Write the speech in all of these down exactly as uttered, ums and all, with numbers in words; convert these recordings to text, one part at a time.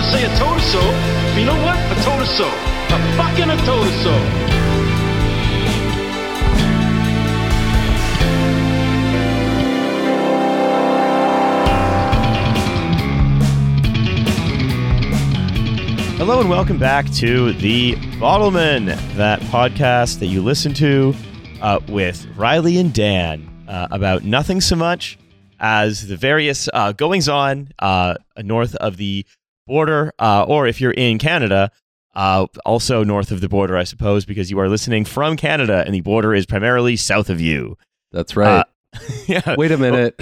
gonna say a toad or so. But you know what? A toad or so. A fucking a toad or so. Hello and welcome back to the Bottlemen, that podcast that you listen to uh, with Riley and Dan uh, about nothing so much as the various uh, goings-on uh, north of the border, uh, or if you're in Canada, uh, also north of the border, I suppose, because you are listening from Canada and the border is primarily south of you. That's right. Uh, yeah. Wait a minute.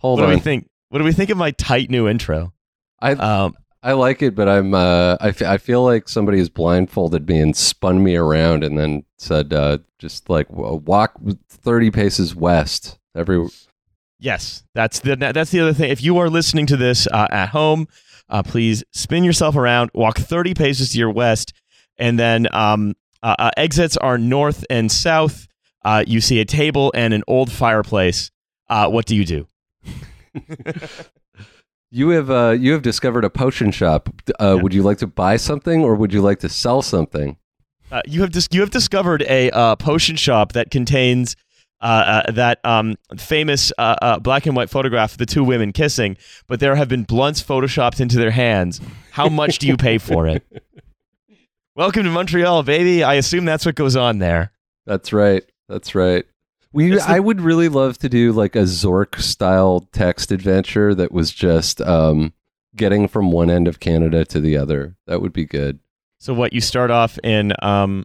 Hold what on. Do we think? What do we think of my tight new intro? I... Um, I like it, but I'm. Uh, I, f- I feel like somebody has blindfolded me and spun me around, and then said, uh, "Just like w- walk thirty paces west." Every yes, that's the that's the other thing. If you are listening to this uh, at home, uh, please spin yourself around, walk thirty paces to your west, and then um, uh, uh, exits are north and south. Uh, you see a table and an old fireplace. Uh, what do you do? You have uh, you have discovered a potion shop. Uh, yeah. Would you like to buy something, or would you like to sell something? Uh, you have dis- you have discovered a uh, potion shop that contains uh, uh, that um, famous uh, uh, black and white photograph of the two women kissing, but there have been blunts photoshopped into their hands. How much do you pay for it? Welcome to Montreal, baby. I assume that's what goes on there. That's right. That's right. We, I would really love to do like a Zork style text adventure that was just um, getting from one end of Canada to the other. That would be good. So what you start off in, um,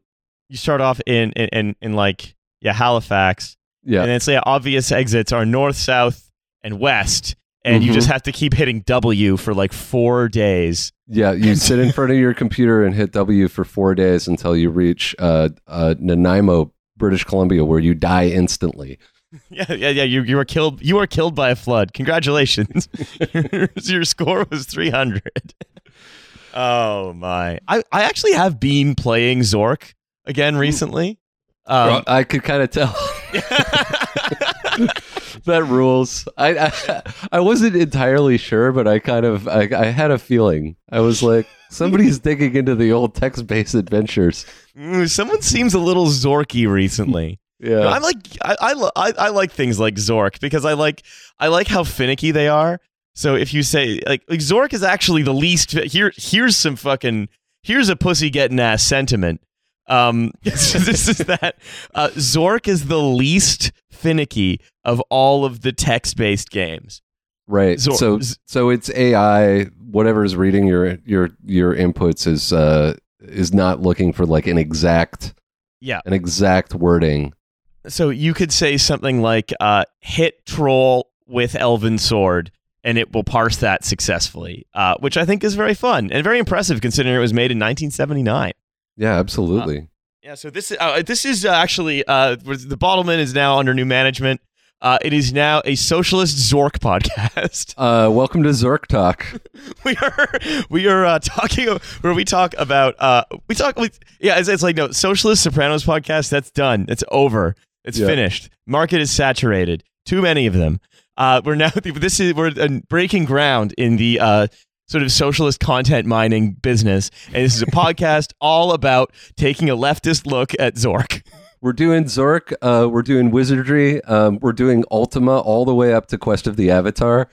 you start off in, in, in, in like yeah Halifax, yeah, and then say obvious exits are north, south, and west, and mm-hmm. you just have to keep hitting W for like four days. Yeah, you sit in front of your computer and hit W for four days until you reach uh, uh, Nanaimo, British Columbia, where you die instantly. Yeah, yeah, yeah. You you were killed. You were killed by a flood. Congratulations. your, your score was three hundred. Oh my! I, I actually have been playing Zork again recently. Um, well, I could kind of tell. That rules. I, I I wasn't entirely sure, but I kind of I, I had a feeling. I was like, somebody's digging into the old text-based adventures. Mm, someone seems a little Zorky recently. Yeah, no, I'm like, I, I I I like things like Zork because I like I like how finicky they are. So if you say like, like Zork is actually the least here. Here's some fucking here's a pussy getting ass sentiment. Um, so this is that uh, Zork is the least finicky of all of the text-based games. Right. Zork. So so it's A I. Whatever's reading your your your inputs is uh is not looking for like an exact yeah an exact wording. So you could say something like uh, "hit troll with elven sword," and it will parse that successfully, uh, which I think is very fun and very impressive considering it was made in nineteen seventy-nine. Yeah, absolutely. Uh, yeah, so this is uh, this is uh, actually uh, the Bottlemen is now under new management. Uh, it is now a socialist Zork podcast. Uh, welcome to Zork Talk. we are we are uh, talking where we talk about uh, we talk we, yeah it's, it's like no socialist Sopranos podcast. That's done. It's over. It's yeah. finished. Market is saturated. Too many of them. Uh, we're now this is we're breaking ground in the. Uh, sort of socialist content mining business. And this is a podcast all about taking a leftist look at Zork. We're doing Zork. Uh, we're doing Wizardry. Um, we're doing Ultima all the way up to Quest of the Avatar.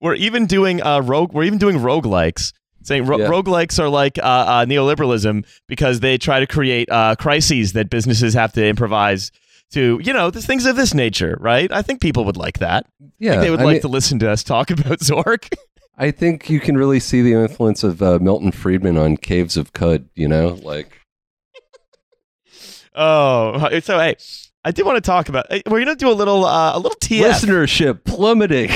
We're even doing uh, rogue. We're even doing roguelikes. Saying ro- yeah. roguelikes are like uh, uh, neoliberalism because they try to create uh, crises that businesses have to improvise to, you know, the things of this nature, right? I think people would like that. Yeah, I think they would I like mean, to listen to us talk about Zork. I think you can really see the influence of uh, Milton Friedman on Caves of Cud, you know, like. Oh, so hey, I did want to talk about. We're gonna do a little, uh, a little T F listenership plummeting.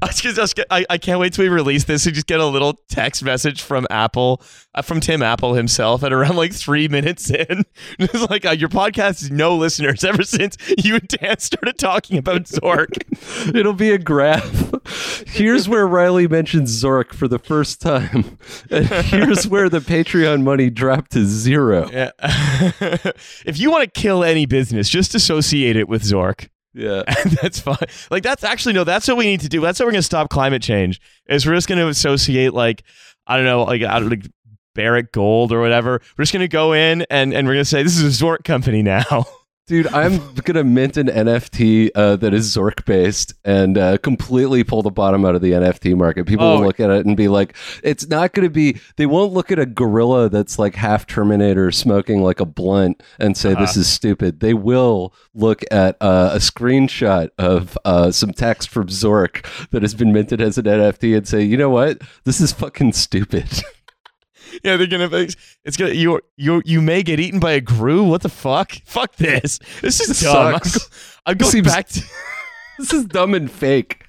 I, just, I, I can't wait till we release this and just get a little text message from Apple, uh, from Tim Apple himself at around like three minutes in. It's like, uh, your podcast has no listeners ever since you and Dan started talking about Zork. It'll be a graph. Here's where Riley mentions Zork for the first time. And here's where the Patreon money dropped to zero. Yeah. If you want to kill any business, just associate it with Zork. Yeah. And that's fine. Like, that's actually, no, that's what we need to do. That's how we're going to stop climate change, is we're just going to associate, like, I don't know, like, I don't, like Barrick Gold or whatever. We're just going to go in and, and we're going to say, this is a Zork company now. Dude, I'm going to mint an N F T uh, that is Zork-based and uh, completely pull the bottom out of the N F T market. People oh. will look at it and be like, it's not going to be... They won't look at a gorilla that's like half Terminator smoking like a blunt and say, uh-huh. this is stupid. They will look at uh, a screenshot of uh, some text from Zork that has been minted as an N F T and say, you know what? This is fucking stupid. Yeah, they're gonna. It's gonna. You you you may get eaten by a Gru. What the fuck? Fuck this. This is this dumb. Sucks. I'm going Seems, back. To, this is dumb and fake.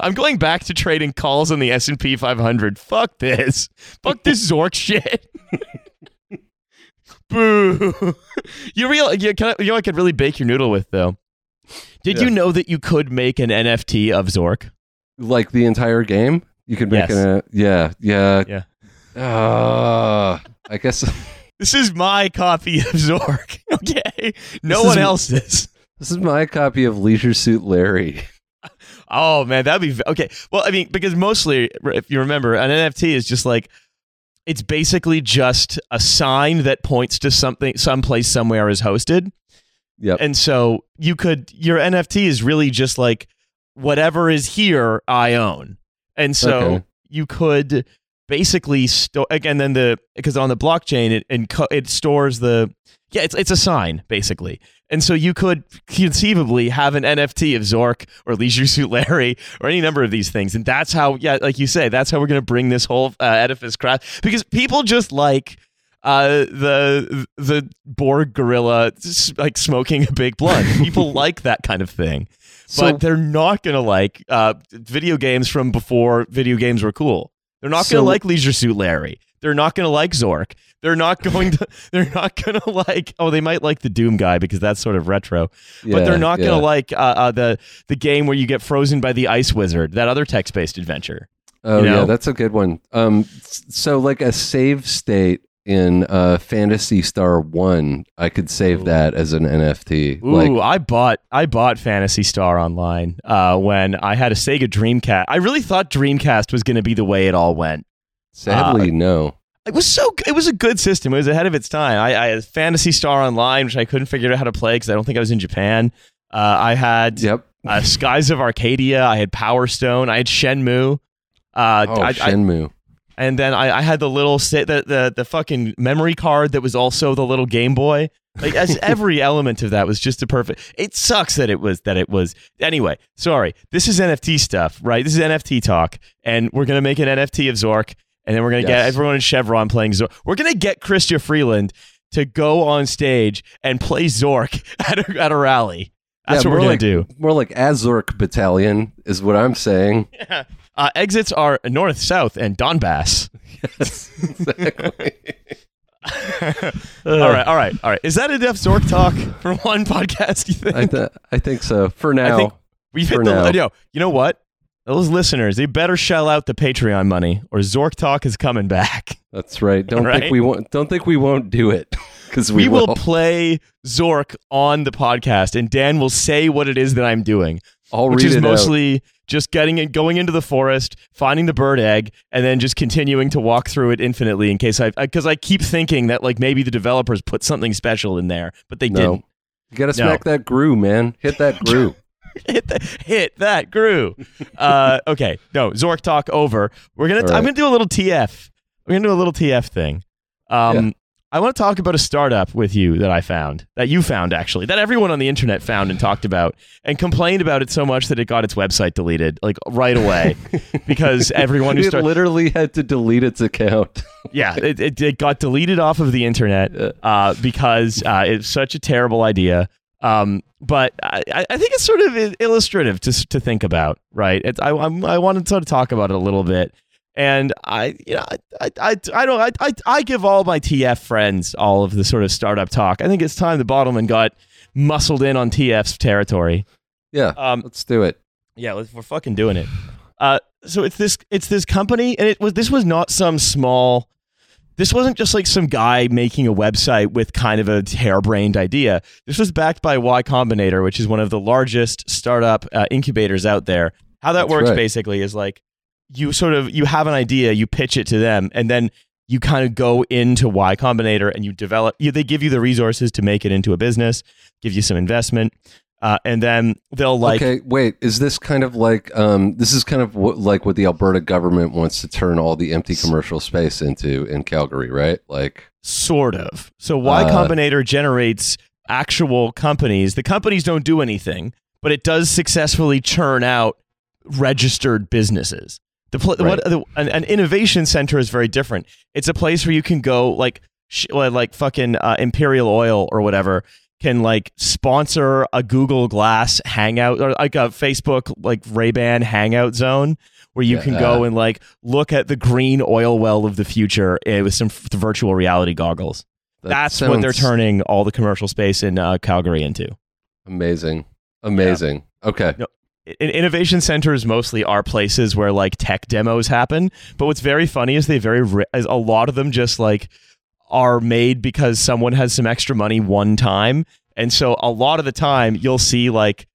I'm going back to trading calls on the S and P five hundred. Fuck this. Fuck this Zork shit. Boo. You real? You, can I, you know, I could really bake your noodle with though. Did yeah. you know that you could make an N F T of Zork? Like the entire game? You could make yes. an. Yeah. Yeah. Yeah. Uh, I guess this is my copy of Zork. Okay, no one else's. This is my copy of Leisure Suit Larry. Oh man, that'd be okay. Well, I mean, because mostly, if you remember, an N F T is just like it's basically just a sign that points to something, someplace, somewhere is hosted. Yep. And so you could your N F T is really just like whatever is here, I own, and so okay. you could. Basically, sto- again, then the because on the blockchain it and co- it stores the yeah it's it's a sign basically, and so you could conceivably have an N F T of Zork or Leisure Suit Larry or any number of these things, and that's how yeah like you say that's how we're gonna bring this whole uh, edifice crash because people just like uh, the the Borg gorilla like smoking a big blunt. People like that kind of thing, so, but they're not gonna like uh, video games from before video games were cool. They're not going to so, like Leisure Suit Larry. They're not going to like Zork. They're not going to. They're not going to like. Oh, they might like the Doom guy because that's sort of retro. Yeah, but they're not yeah. going to like uh, uh, the the game where you get frozen by the ice wizard. That other text based adventure. Oh you know? yeah, that's a good one. Um, so like a save state in uh, Phantasy Star One, I could save Ooh. that as an N F T. Ooh, like, I bought I bought Phantasy Star Online uh, when I had a Sega Dreamcast. I really thought Dreamcast was going to be the way it all went. Sadly, uh, no. It was so it was a good system. It was ahead of its time. I, I had Phantasy Star Online, which I couldn't figure out how to play because I don't think I was in Japan. Uh, I had yep. uh, Skies of Arcadia. I had Power Stone. I had Shenmue. Uh, oh, I, Shenmue. I, And then I, I had the little the, the the fucking memory card that was also the little Game Boy. Like as every element of that was just a perfect. It sucks that it was that it was anyway. Sorry, this is N F T stuff, right? This is N F T talk, and we're gonna make an N F T of Zork, and then we're gonna yes. get everyone in Chevron playing Zork. We're gonna get Chrystia Freeland to go on stage and play Zork at a, at a rally. That's yeah, what we're gonna like, do. More like Azork Battalion is what I'm saying. Yeah. Uh, exits are north, south, and Donbass. Yes, exactly. all right, all right, all right. Is that enough Zork talk for one podcast, you think? I, th- I think so. For now. I think we've hit the, yo, you know what? Those listeners, they better shell out the Patreon money or Zork Talk is coming back. That's right. Don't right? think we won't don't think we won't do it. Because we, we will. will play Zork on the podcast and Dan will say what it is that I'm doing. I'll which read is it mostly out. Just getting in, going into the forest, finding the bird egg, and then just continuing to walk through it infinitely in case I... Because I, I keep thinking that like maybe the developers put something special in there, but they no. didn't. You gotta smack no. that Gru, man. Hit that Gru. hit, the, hit that Gru. Uh, okay, no, Zork talk over. We're gonna. T- right. I'm gonna do a little T F. We're gonna do a little T F thing. Um, yeah. I want to talk about a startup with you that I found, that you found actually, that everyone on the internet found and talked about and complained about it so much that it got its website deleted like right away because everyone who it start- literally had to delete its account. yeah, it, it it got deleted off of the internet uh, because uh, it's such a terrible idea. Um, but I, I think it's sort of illustrative to to think about, right? It's, I I'm, I wanted to sort of talk about it a little bit. And I, you know, I, I, I don't, I, I, I give all my T F friends all of the sort of startup talk. I think it's time the Bottlemen got muscled in on T F's territory. Yeah, um, let's do it. Yeah, let's, we're fucking doing it. Uh, so it's this, it's this company, and it was this was not some small This wasn't just like some guy making a website with kind of a harebrained idea. This was backed by Y Combinator, which is one of the largest startup uh, incubators out there. How that That's works right. basically is like you sort of, you have an idea, you pitch it to them, and then you kind of go into Y Combinator and you develop, you, they give you the resources to make it into a business, give you some investment. Uh, and then they'll like... Okay, wait. Is this kind of like... Um, this is kind of what, like what the Alberta government wants to turn all the empty commercial space into in Calgary, right? Like Sort of. So Y Combinator uh, generates actual companies. The companies don't do anything, but it does successfully churn out registered businesses. The, pl- right. what, the an, an innovation center is very different. It's a place where you can go like, sh- like fucking uh, Imperial Oil or whatever... can like sponsor a Google Glass hangout or like a Facebook like Ray-Ban hangout zone where you yeah, can go uh, and like look at the green oil well of the future with some f- virtual reality goggles. That That's what they're turning all the commercial space in uh, Calgary into. Amazing. Amazing. Yeah. Okay. No, innovation centers mostly are places where like tech demos happen. But what's very funny is they very ri- is a lot of them just like are made because someone has some extra money one time. And so a lot of the time you'll see like,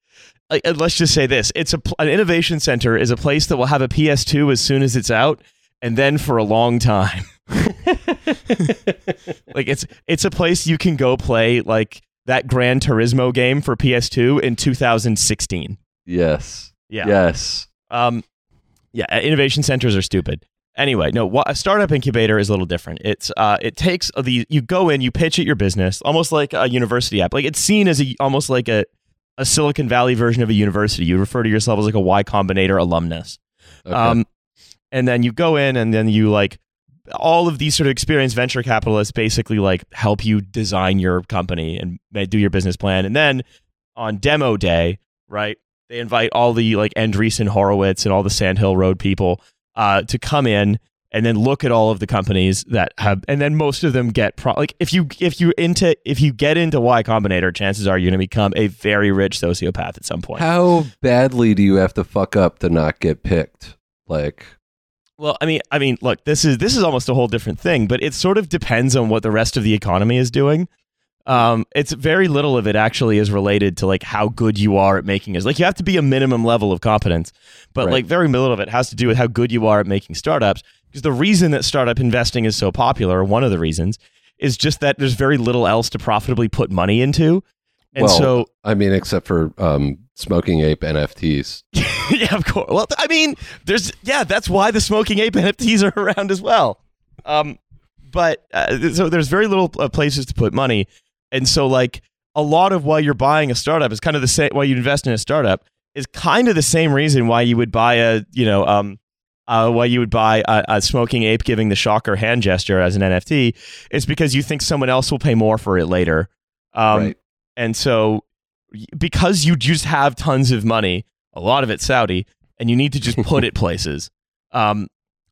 like let's just say this, it's a, an innovation center is a place that will have a P S two as soon as it's out. And then for a long time, like it's, it's a place you can go play like that Gran Turismo game for P S two in two thousand sixteen. Yes. Yeah. Yes. Um, yeah. Innovation centers are stupid. Anyway, no, a startup incubator is a little different. It's uh, it takes the you go in, you pitch at your business, almost like a university app. Like it's seen as a almost like a, a Silicon Valley version of a university. You refer to yourself as like a Y Combinator alumnus, okay. um, and then you go in, and then you like all of these sort of experienced venture capitalists basically like help you design your company and do your business plan, and then on demo day, right? They invite all the like Andreessen Horowitz and all the Sand Hill Road people. Uh, to come in and then look at all of the companies that have, and then most of them get pro- like if you if you into if you get into Y Combinator, chances are you're gonna become a very rich sociopath at some point. How badly do you have to fuck up to not get picked? Like, well, I mean, I mean, look, this is this is almost a whole different thing, but it sort of depends on what the rest of the economy is doing. Um, it's very little of it actually is related to like how good you are at making it. Like you have to be a minimum level of competence, but right. like very little of it has to do with how good you are at making startups. Because the reason that startup investing is so popular, one of the reasons, is just that there's very little else to profitably put money into. And well, so, I mean, except for um, Smoking Ape N F Ts. Yeah, of course. Well, I mean, there's yeah, that's why the Smoking Ape N F Ts are around as well. Um, but uh, so there's very little uh, places to put money. And so like a lot of why you're buying a startup is kind of the same, why you invest in a startup is kind of the same reason why you would buy a, you know, um, uh, why you would buy a, a smoking ape giving the shocker hand gesture as an N F T. It's because you think someone else will pay more for it later. Um, right. And so because you just have tons of money, a lot of it's Saudi, and you need to just put it places. Um,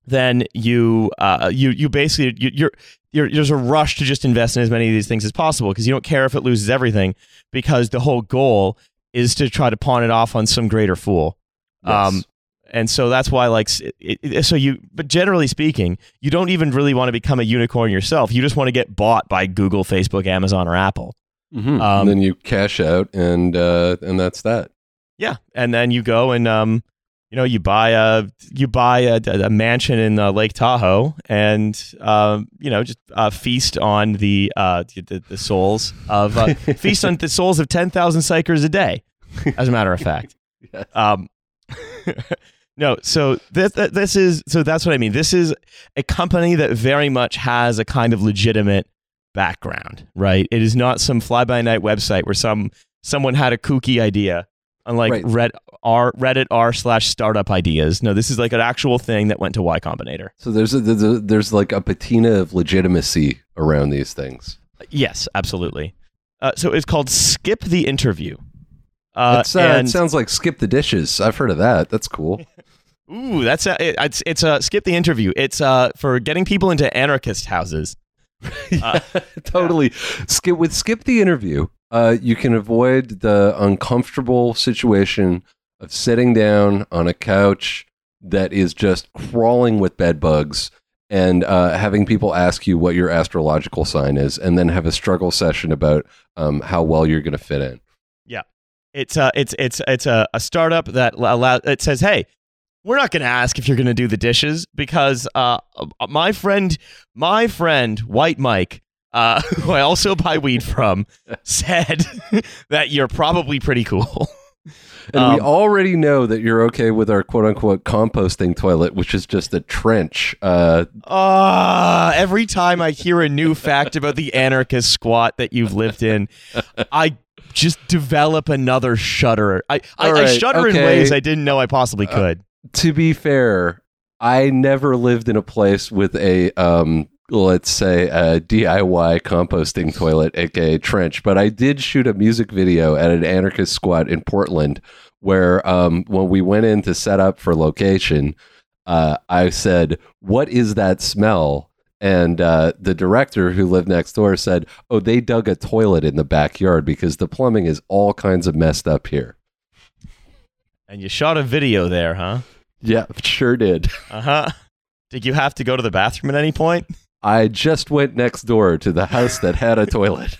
then you, uh, you, you basically, you, you're, you're, there's a rush to just invest in as many of these things as possible because you don't care if it loses everything because the whole goal is to try to pawn it off on some greater fool. Yes. Um, and so that's why, like, it, it, so you, but generally speaking, you don't even really want to become a unicorn yourself. You just want to get bought by Google, Facebook, Amazon, or Apple. Mm-hmm. Um, and then you cash out and, uh, and that's that. Yeah. And then you go and, um, you know, you buy a you buy a, a mansion in uh, Lake Tahoe, and uh, you know, just uh, feast on the uh, the, the souls of uh, feast on the souls of ten thousand psychers a day. As a matter of fact, yes. um, no. So this this is so that's what I mean. This is a company that very much has a kind of legitimate background, right? It is not some fly by night website where some someone had a kooky idea. Unlike right. Red, R, Reddit r slash startup ideas. No, this is like an actual thing that went to Y Combinator. So there's a, there's, a, there's like a patina of legitimacy around these things. Yes, absolutely. Uh, so it's called Skip the Interview. Uh, uh, and, it sounds like Skip the Dishes. I've heard of that. That's cool. Ooh, that's a, it, it's it's a Skip the Interview. It's uh, for getting people into anarchist houses. yeah, uh, totally. Yeah. Skip with Skip the Interview. Uh, you can avoid the uncomfortable situation of sitting down on a couch that is just crawling with bed bugs and uh, having people ask you what your astrological sign is, and then have a struggle session about um, how well you're going to fit in. Yeah, it's uh, it's it's it's a, a startup that allows. It says, "Hey, we're not going to ask if you're going to do the dishes because uh, my friend, my friend, White Mike, uh, who I also buy weed from, said that you're probably pretty cool." And um, we already know that you're okay with our quote-unquote composting toilet, which is just a trench. Uh, uh, every time I hear a new fact about the anarchist squat that you've lived in, I just develop another shudder. I, I, right, I shudder okay. in ways I didn't know I possibly could. Uh, to be fair, I never lived in a place with a... Um, let's say a D I Y composting toilet, aka trench, but I did shoot a music video at an anarchist squat in Portland where um when we went in to set up for location, uh I said, "What is that smell?" And uh the director who lived next door said, "Oh, they dug a toilet in the backyard because the plumbing is all kinds of messed up here." And you shot a video there, huh? Yeah, sure did. Uh-huh. Did you have to go to the bathroom at any point? I just went next door to the house that had a toilet.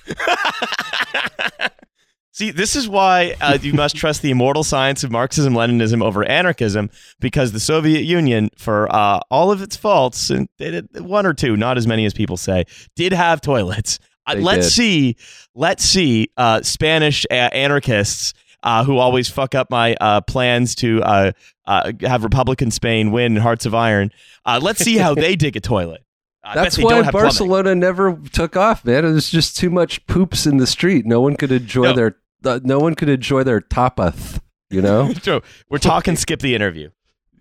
See, this is why uh, you must trust the immortal science of Marxism-Leninism over anarchism, because the Soviet Union, for uh, all of its faults, and they did one or two, not as many as people say, did have toilets. Uh, let's, did. See, let's see uh, Spanish uh, anarchists uh, who always fuck up my uh, plans to uh, uh, have Republican Spain win Hearts of Iron. Uh, let's see how they dig a toilet. I That's why Barcelona plumbing. Never took off, man. It was just too much poops in the street. No one could enjoy no. their uh, no one could enjoy their tapas, you know? So we're talking skip the interview.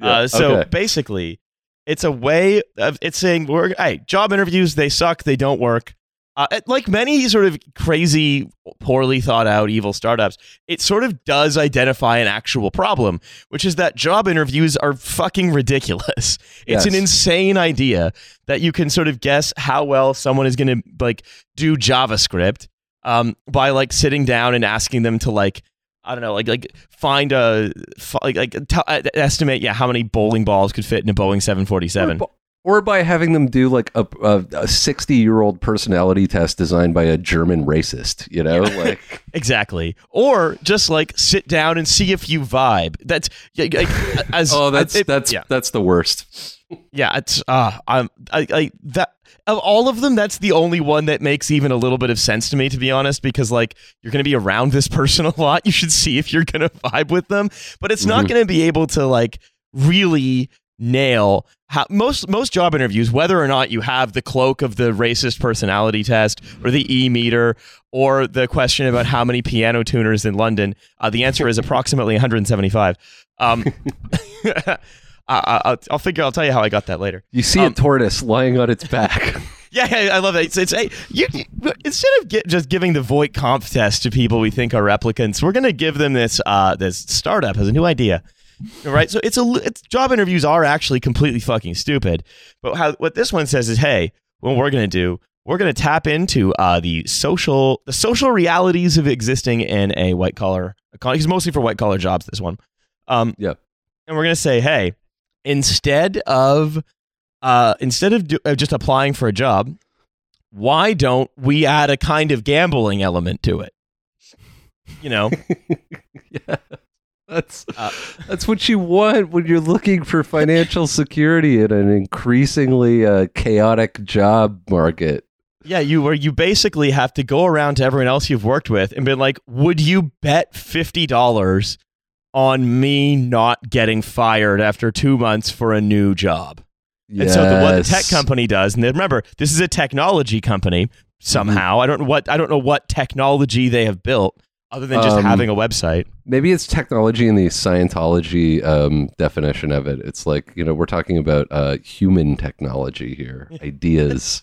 Yeah. Uh, so okay. basically, it's a way of it's saying, we're, hey, job interviews, they suck, they don't work. Uh, it, like many sort of crazy, poorly thought out evil startups, it sort of does identify an actual problem, which is that job interviews are fucking ridiculous. It's yes. an insane idea that you can sort of guess how well someone is going to like do JavaScript um, by like sitting down and asking them to like, I don't know, like like find a like like t- estimate yeah how many bowling balls could fit in a Boeing seven forty-seven. Or by having them do like a sixty-year-old personality test designed by a German racist, you know, yeah. like exactly. Or just like sit down and see if you vibe. That's like, as oh, that's it, that's yeah. that's the worst. Yeah, it's uh, I'm I, I that of all of them, that's the only one that makes even a little bit of sense to me, to be honest. Because like you're going to be around this person a lot, you should see if you're going to vibe with them. But it's not mm-hmm. going to be able to like really nail how most most job interviews, whether or not you have the cloak of the racist personality test or the e-meter or the question about how many piano tuners in London, uh, the answer is approximately one hundred seventy-five. um I, I, I'll figure I'll tell you how I got that later. You see um, a tortoise lying on its back. Yeah, I love that. It's, it's hey, you, instead of get, just giving the Voight Kampf test to people we think are replicants, we're going to give them this uh this startup has a new idea. Right, so it's a it's, job interviews are actually completely fucking stupid. But how what this one says is, hey, what we're gonna do, we're gonna tap into uh, the social the social realities of existing in a white collar economy. It's mostly for white collar jobs. This one, um, yeah, and we're gonna say, hey, instead of uh, instead of do, uh, just applying for a job, why don't we add a kind of gambling element to it? You know, yeah. That's uh, that's what you want when you're looking for financial security in an increasingly uh, chaotic job market. Yeah, you where you basically have to go around to everyone else you've worked with and be like, "Would you bet fifty dollars on me not getting fired after two months for a new job?" Yes. And so the, what the tech company does, and they, remember, this is a technology company somehow. Mm-hmm. I don't know what I don't know what technology they have built. Other than just um, having a website. Maybe it's technology in the Scientology um, definition of it. It's like, you know, we're talking about uh, human technology here. Yeah. Ideas.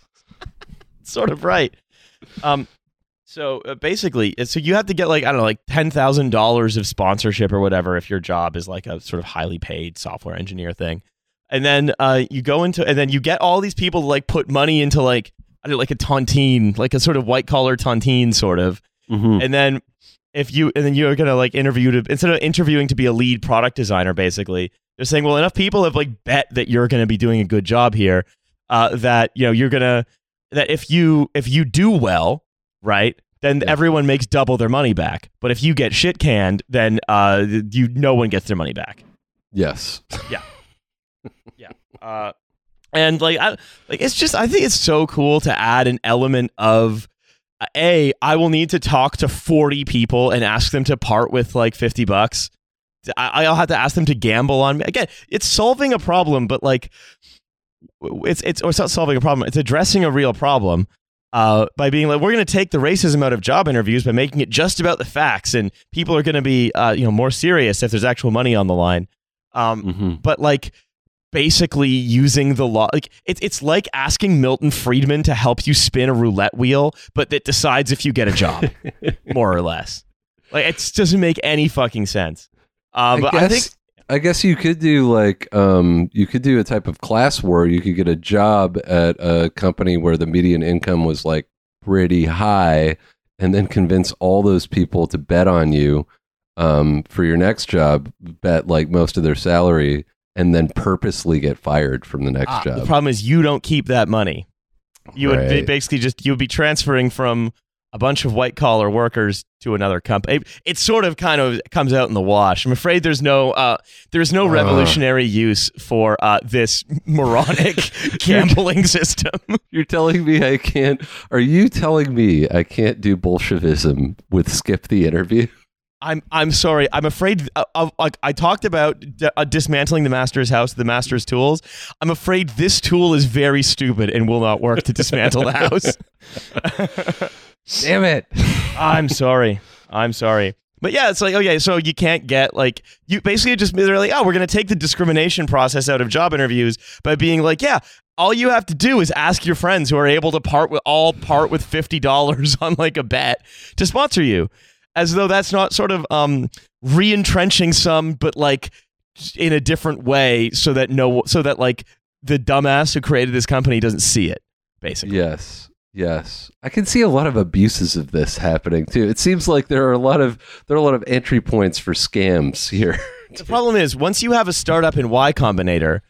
Sort of right. Um, so uh, basically, so you have to get like, I don't know, like ten thousand dollars of sponsorship or whatever if your job is like a sort of highly paid software engineer thing. And then uh, you go into, and then you get all these people to like put money into like, I don't know, like a tontine, like a sort of white collar tontine sort of. Mm-hmm. And then... If you and then you're gonna like interview to instead of interviewing to be a lead product designer, basically they're saying, well, enough people have like bet that you're gonna be doing a good job here. uh, that, you know, you're going to, that if you, if you do well, right, then yeah. everyone makes double their money back. But if you get shit canned, then uh, you, no one gets their money back. Yes. Yeah. Yeah. Uh, and like, I, like, it's just, I think it's so cool to add an element of, uh, A, I will need to talk to forty people and ask them to part with like fifty bucks. I, I'll have to ask them to gamble on me. Again, it's solving a problem, but like, it's, it's, or it's not solving a problem. It's addressing a real problem. Uh, by being like, we're going to take the racism out of job interviews by making it just about the facts, and people are going to be, uh, you know, more serious if there's actual money on the line. Um, mm-hmm. But like, basically using the law, like it's it's like asking Milton Friedman to help you spin a roulette wheel, but that decides if you get a job, more or less. Like it doesn't make any fucking sense. Uh, I but guess, I think I guess you could do like um, you could do a type of class where you could get a job at a company where the median income was like pretty high, and then convince all those people to bet on you um, for your next job, bet like most of their salary, and then purposely get fired from the next ah, job. The problem is you don't keep that money. You right. would be basically just you would be transferring from a bunch of white collar workers to another company. It, it sort of kind of comes out in the wash. I'm afraid there's no uh, there's no uh. revolutionary use for uh, this moronic gambling system. You're telling me I can't? Are you telling me I can't do Bolshevism with Skip the Interview? I'm I'm sorry. I'm afraid of, of, like I talked about d- uh, dismantling the master's house, the master's tools. I'm afraid this tool is very stupid and will not work to dismantle the house. Damn it. I'm sorry. I'm sorry. But yeah, it's like, okay, so you can't get like, you basically just, they're like, oh, we're going to take the discrimination process out of job interviews by being like, yeah, all you have to do is ask your friends who are able to part with all part with fifty dollars on like a bet to sponsor you. As though that's not sort of um, re-entrenching some, but like in a different way, so that no, so that like the dumbass who created this company doesn't see it. Basically, yes, yes, I can see a lot of abuses of this happening too. It seems like there are a lot of there are a lot of entry points for scams here. The problem is once you have a startup in Y Combinator,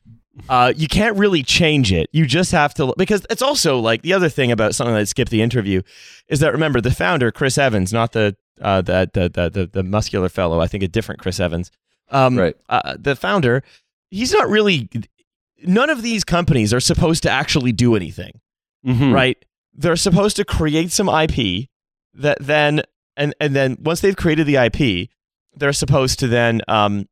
uh, you can't really change it. You just have to, because it's also like the other thing about something that skipped the interview is that remember the founder Chris Evans, not the Uh, the, the the the muscular fellow, I think a different Chris Evans, um, right. uh, the founder, he's not really, none of these companies are supposed to actually do anything, mm-hmm. right? They're supposed to create some I P that then, and, and then once they've created the I P, they're supposed to then um,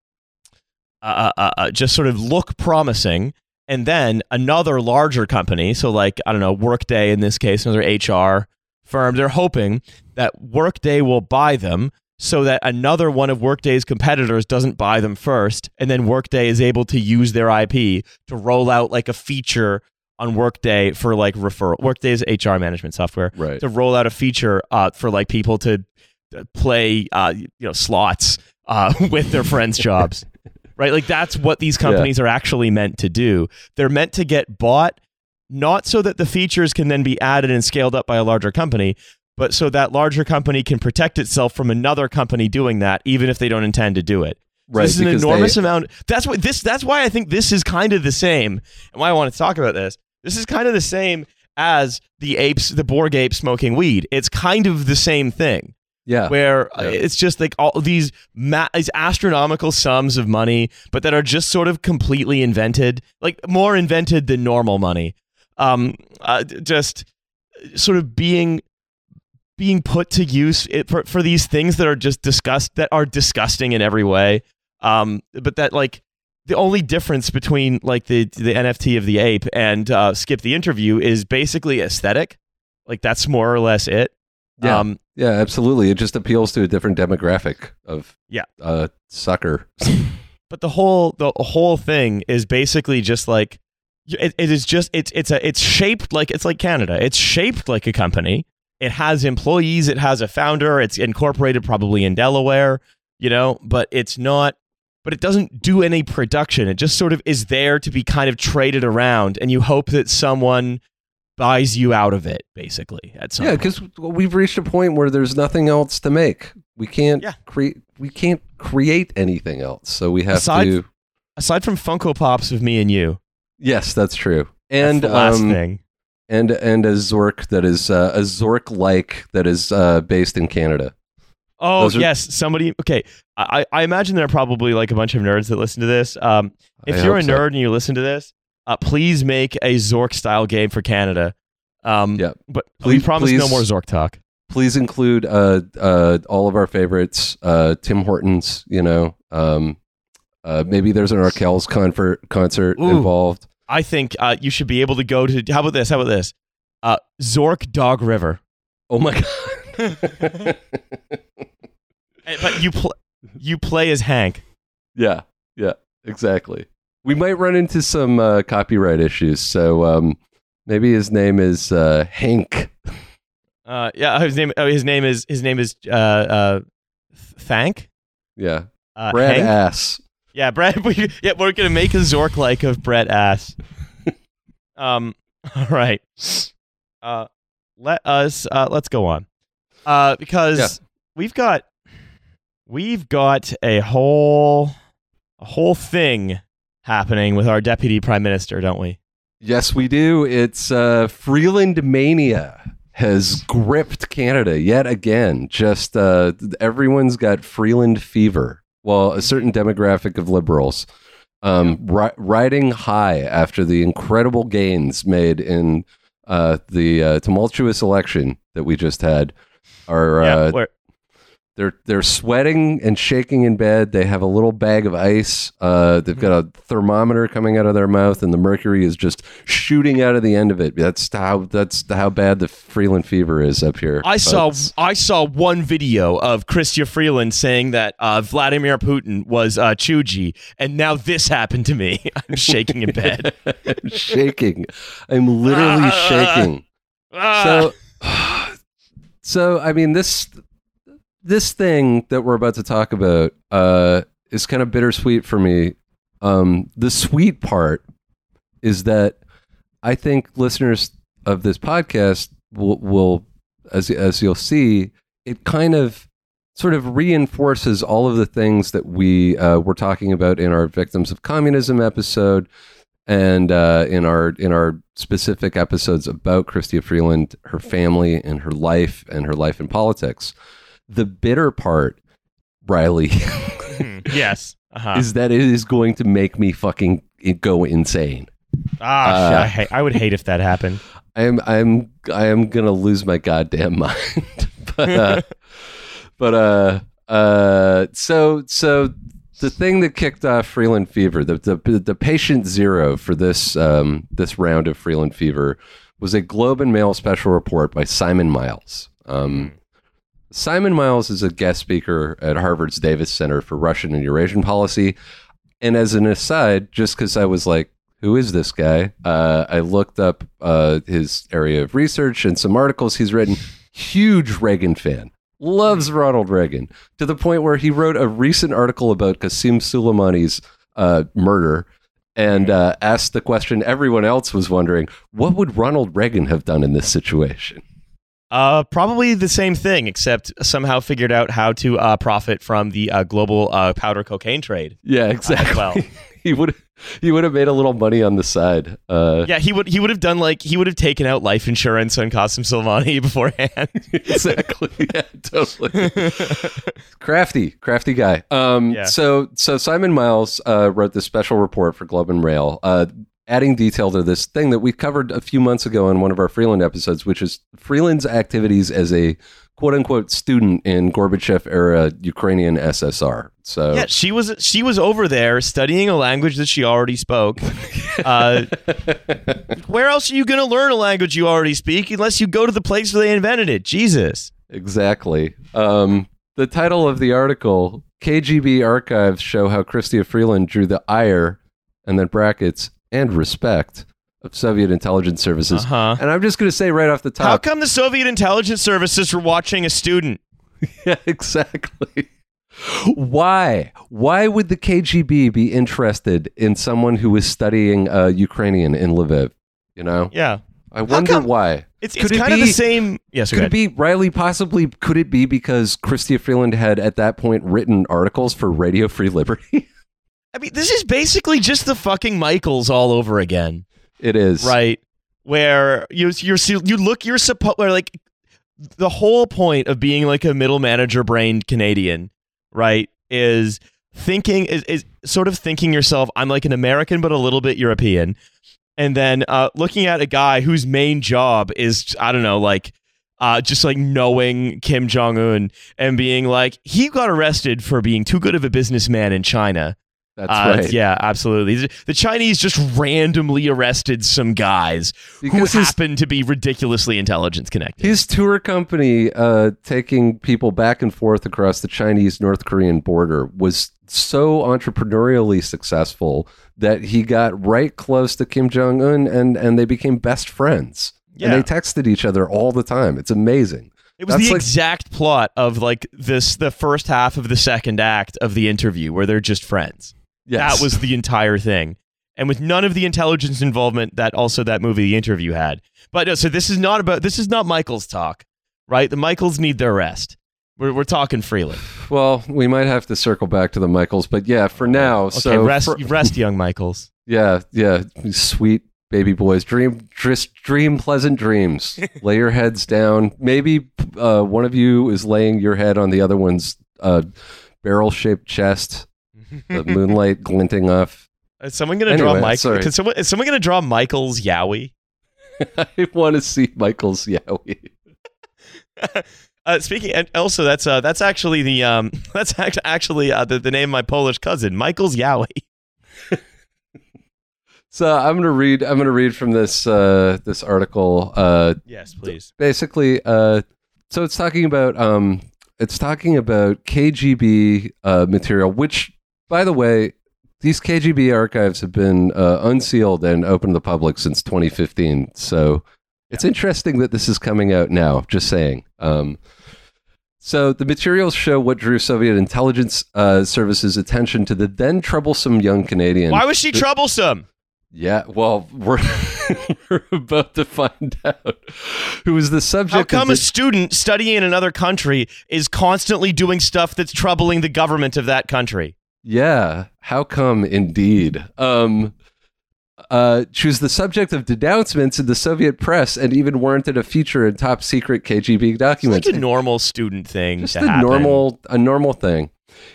uh, uh, uh, just sort of look promising, and then another larger company, so like, I don't know, Workday in this case, another H R firm, they're hoping that Workday will buy them so that another one of Workday's competitors doesn't buy them first, and then Workday is able to use their I P to roll out like a feature on Workday for like referral. Workday's H R management software, right. to roll out a feature uh, for like people to play uh, you know slots uh, with their friends' jobs, right? Like that's what these companies yeah. are actually meant to do. They're meant to get bought. Not so that the features can then be added and scaled up by a larger company, but so that larger company can protect itself from another company doing that, even if they don't intend to do it. Right, so this is an enormous they, amount. That's what this. That's why I think this is kind of the same, and why I want to talk about this. This is kind of the same as the apes, the Borg ape smoking weed. It's kind of the same thing. Yeah, where yeah. it's just like all these ma- these astronomical sums of money, but that are just sort of completely invented, like more invented than normal money. Um, uh, just sort of being being put to use it for, for these things that are just disgust that are disgusting in every way. Um, but that like the only difference between like the the N F T of the ape and uh, Skip the Interview is basically aesthetic. Like that's more or less it. Yeah, um, yeah, absolutely. It just appeals to a different demographic of yeah uh, sucker. But the whole the whole thing is basically just like. It, it is just it's it's a it's shaped like it's like Canada. It's shaped like a company. It has employees. It has a founder. It's incorporated probably in Delaware, you know. But it's not. But it doesn't do any production. It just sort of is there to be kind of traded around, and you hope that someone buys you out of it, basically. At some yeah, because we've reached a point where there's nothing else to make. We can't yeah. create. We can't create anything else. So we have aside, to. Aside from Funko Pops of me and you. Yes, that's true. And That's the last um, thing. And and a Zork that is uh, a Zork like that is uh, based in Canada. Oh, are- yes. Somebody. OK, I, I imagine there are probably like a bunch of nerds that listen to this. Um, if I you're a nerd so. and you listen to this, uh, please make a Zork style game for Canada. Um, yeah, but please, we promise please, no more Zork talk. Please include uh, uh, all of our favorites. Uh, Tim Hortons, you know, um, uh, maybe there's an Arkells concert concert Ooh. involved. I think uh, you should be able to go to... How about this? How about this? Uh, Zork Dog River. Oh, my God. But you, pl- you play as Hank. Yeah. Yeah, exactly. We might run into some uh, copyright issues. So um, maybe his name is uh, Hank. Uh, yeah, his name oh, His name is... His name is... Uh, uh, Thank? Yeah. Uh, Brad Hank? Ass. Yeah, Brad. We, yeah, we're gonna make a Zork like of Brett Ass. Um. All right. Uh, let us. Uh, let's go on. Uh, because yeah. we've got, we've got a whole, a whole thing happening with our deputy prime minister, don't we? Yes, we do. It's uh, Freeland Mania has gripped Canada yet again. Just uh, everyone's got Freeland fever. Well, a certain demographic of liberals um, ri- riding high after the incredible gains made in uh, the uh, tumultuous election that we just had are yeah, uh, they're they're sweating and shaking in bed. They have a little bag of ice. Uh, they've got a thermometer coming out of their mouth, and the mercury is just shooting out of the end of it. That's how that's how bad the Freeland fever is up here. I but saw I saw one video of Chrystia Freeland saying that uh, Vladimir Putin was uh, Chuji, and now this happened to me. I'm shaking in bed. I'm shaking. I'm literally ah, shaking. Ah. So, so I mean this. This thing that we're about to talk about uh, is kind of bittersweet for me. Um, the sweet part is that I think listeners of this podcast will, will as, as you'll see, it kind of sort of reinforces all of the things that we uh, were talking about in our Victims of Communism episode and uh, in our in our specific episodes about Chrystia Freeland, her family and her life and her life in politics. The bitter part, Riley, yes, uh-huh. is that it is going to make me fucking go insane. Ah, uh, I, hate, I would hate if that happened. I'm, I'm, I am gonna lose my goddamn mind. but, uh, but, uh, uh, so, so the thing that kicked off Freeland Fever, the the, the patient zero for this um, this round of Freeland Fever, was a Globe and Mail special report by Simon Miles. Um, mm. Simon Miles is a guest speaker at Harvard's Davis Center for Russian and Eurasian Policy. And as an aside, just because I was like, who is this guy? Uh, I looked up uh, his area of research and some articles he's written. Huge Reagan fan. Loves Ronald Reagan. To the point where he wrote a recent article about Qasem Soleimani's uh, murder and uh, asked the question everyone else was wondering, what would Ronald Reagan have done in this situation? Uh, probably the same thing, except somehow figured out how to uh, profit from the uh, global uh, powder cocaine trade. Yeah, exactly. Uh, well, he would he would have made a little money on the side. Uh, yeah, he would he would have done like he would have taken out life insurance on Qasem Soleimani beforehand. Exactly. Yeah, totally. crafty, crafty guy. Um. Yeah. So so Simon Miles uh, wrote this special report for Globe and Mail. Uh, adding detail to this thing that we covered a few months ago in one of our Freeland episodes, which is Freeland's activities as a quote-unquote student in Gorbachev-era Ukrainian S S R. So yeah, she was she was over there studying a language that she already spoke. Uh, where else are you going to learn a language you already speak unless you go to the place where they invented it? Jesus. Exactly. Um, the title of the article, K G B archives show how Chrystia Freeland drew the ire, and then brackets, and respect of Soviet intelligence services. Uh-huh. And I'm just going to say right off the top... How come the Soviet intelligence services were watching a student? Yeah, exactly. Why? Why would the K G B be interested in someone who is studying uh, Ukrainian in Lviv? You know? Yeah. I wonder why. It's, it's kind it be, of the same... Yes, Could it be, Riley, possibly, could it be because Chrystia Freeland had at that point written articles for Radio Free Liberty? I mean, this is basically just the fucking Michaels all over again. It is. Right. Where you you're you look you're supposed like the whole point of being like a middle manager brained Canadian, right, is thinking is, is sort of thinking yourself, I'm like an American but a little bit European. And then uh, looking at a guy whose main job is, I don't know, like Uh, just like knowing Kim Jong-un and being like, he got arrested for being too good of a businessman in China. That's uh, right. Yeah, absolutely. The Chinese just randomly arrested some guys because who happened to be ridiculously intelligence connected. His tour company uh, taking people back and forth across the Chinese-North Korean border was so entrepreneurially successful that he got right close to Kim Jong-un and, and they became best friends. Yeah. And they texted each other all the time. It's amazing. It was That's the like, exact plot of like this, the first half of the second act of The Interview, where they're just friends. Yes. That was the entire thing. And with none of the intelligence involvement that also that movie, The Interview, had. But no, so this is not about, this is not Michael's talk, right? The Michaels need their rest. We're, we're talking freely. Well, we might have to circle back to the Michaels, but yeah, for now. Okay, so rest, for, rest young Michaels. Yeah, yeah. Sweet. Baby boys, dream, just dream pleasant dreams. Lay your heads down. Maybe uh, one of you is laying your head on the other one's uh, barrel-shaped chest. The moonlight glinting off. Is someone going to anyway, draw Michael? Can someone, is someone going to draw Michael's Yowie? I want to see Michael's Yowie. uh, speaking, and also that's uh, that's actually the um, that's actually uh, the, the name of my Polish cousin, Michael's Yowie. So I'm gonna read. I'm gonna read from this uh, this article. Uh, yes, please. Basically, uh, so it's talking about um, it's talking about K G B uh, material. Which, by the way, these K G B archives have been uh, unsealed and open to the public since twenty fifteen. So it's interesting that this is coming out now. Just saying. Um, So the materials show what drew Soviet intelligence uh, services' attention to the then troublesome young Canadian. Why was she troublesome? Yeah, well, we're, we're about to find out who is the subject. How come of this- a student studying in another country is constantly doing stuff that's troubling the government of that country? Yeah, how come indeed? Um, uh, she was the subject of denouncements in the Soviet press and even warranted a feature in top secret K G B documents. It's like a normal student thing. Just to a happen. normal, a normal thing.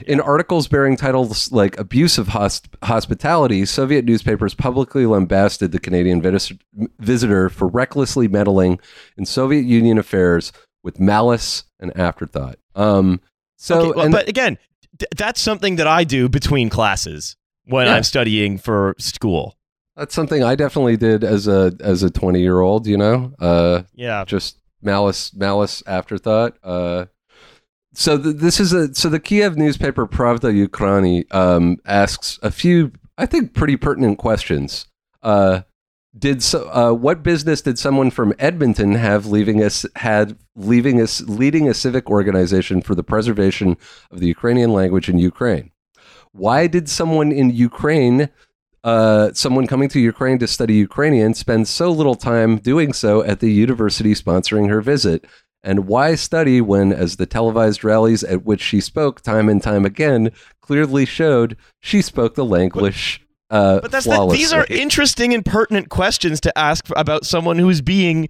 In articles bearing titles like Abuse of Hosp- Hospitality, Soviet newspapers publicly lambasted the Canadian vis- visitor for recklessly meddling in Soviet Union affairs with malice and afterthought. Um, so, okay, well, and, But again, th- that's something that I do between classes when yeah. I'm studying for school. That's something I definitely did as a as a twenty-year-old, you know? Uh, yeah. Just malice, malice, afterthought. Uh So the, this is a so the Kiev newspaper Pravda Ukraini um, asks a few, I think, pretty pertinent questions. Uh, did so, uh, what business did someone from Edmonton have leaving us had leaving us leading a civic organization for the preservation of the Ukrainian language in Ukraine? Why did someone in Ukraine, uh, someone coming to Ukraine to study Ukrainian, spend so little time doing so at the university sponsoring her visit? And why study when, as the televised rallies at which she spoke time and time again clearly showed, she spoke the language uh, but that's flawlessly? The, these are interesting and pertinent questions to ask about someone who is being...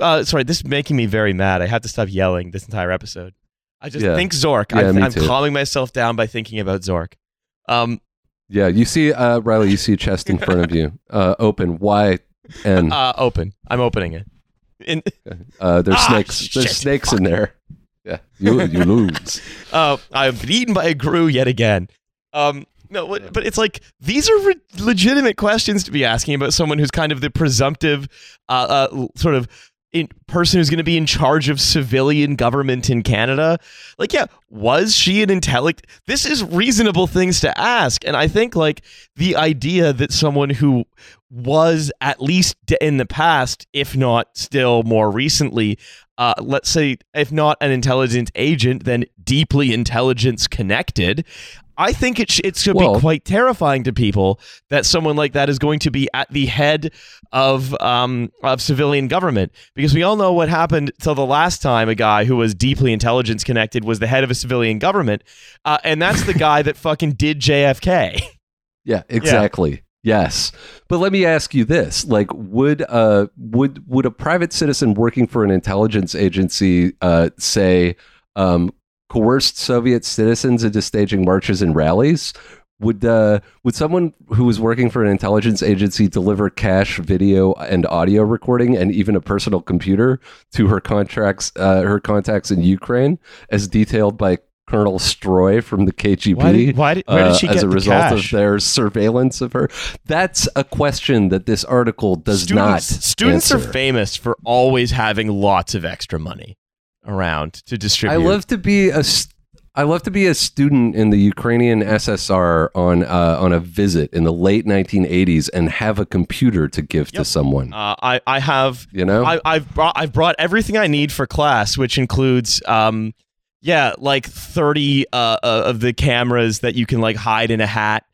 Uh, sorry, this is making me very mad. I have to stop yelling this entire episode. I just yeah. think Zork. Yeah, I'm, I'm calming myself down by thinking about Zork. Um, yeah, you see, uh, Riley, you see a chest in front of you. Uh, open. Why? And uh, open. I'm opening it. In- uh, there's ah, snakes. Shit, there's snakes fuck. in there. Yeah, you you lose. uh, I've been eaten by a grue yet again. Um, no, but it's like these are re- legitimate questions to be asking about someone who's kind of the presumptive uh, uh, sort of in- person who's going to be in charge of civilian government in Canada. Like, yeah, was she an intelligent? This is reasonable things to ask, and I think like the idea that someone who was at least in the past, if not still more recently, uh, let's say, if not an intelligence agent, then deeply intelligence connected. I think it sh- it's going to well, be quite terrifying to people that someone like that is going to be at the head of um, of civilian government, because we all know what happened till the last time a guy who was deeply intelligence connected was the head of a civilian government, uh, and that's the guy that fucking did J F K. Yeah, exactly. Yeah. Yes. But let me ask you this, like, would uh would would a private citizen working for an intelligence agency uh say um coerced Soviet citizens into staging marches and rallies? Would uh would someone who was working for an intelligence agency deliver cash, video and audio recording and even a personal computer to her contracts uh, her contacts in Ukraine as detailed by Colonel Stroy from the K G B? Why did, why did, where did she uh, get as a the result cash? Of their surveillance of her? That's a question that this article does students, not Students answer. Are famous for always having lots of extra money around to distribute. I love to be a I love to be a student in the Ukrainian S S R on uh, on a visit in the late nineteen eighties and have a computer to give yep. to someone. Uh, I I have you know I, I've brought, I've brought everything I need for class, which includes. Um, Yeah, like thirty uh, of the cameras that you can like hide in a hat,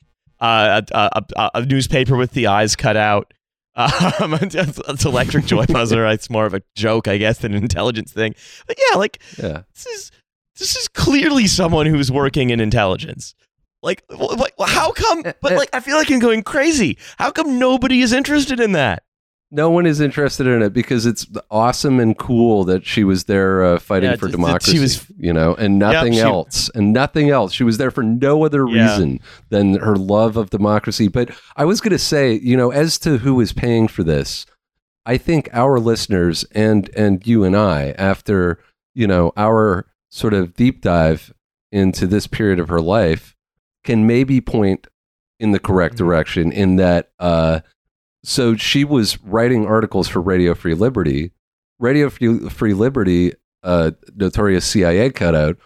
uh, a, a, a newspaper with the eyes cut out. Um, it's electric joy buzzer. It's more of a joke, I guess, than an intelligence thing. But yeah, like yeah. this is this is clearly someone who's working in intelligence. Like, like how come? But like, I feel like I'm going crazy. How come nobody is interested in that? No one is interested in it because it's awesome and cool that she was there uh, fighting yeah, for democracy, she was, you know, and nothing yep, she, else and nothing else. She was there for no other yeah. reason than her love of democracy. But I was going to say, you know, as to who is paying for this, I think our listeners and and you and I, after, you know, our sort of deep dive into this period of her life, can maybe point in the correct mm-hmm. direction in that. Uh, So she was writing articles for Radio Free Liberty. Radio Free, Free Liberty, uh, notorious C I A cutout,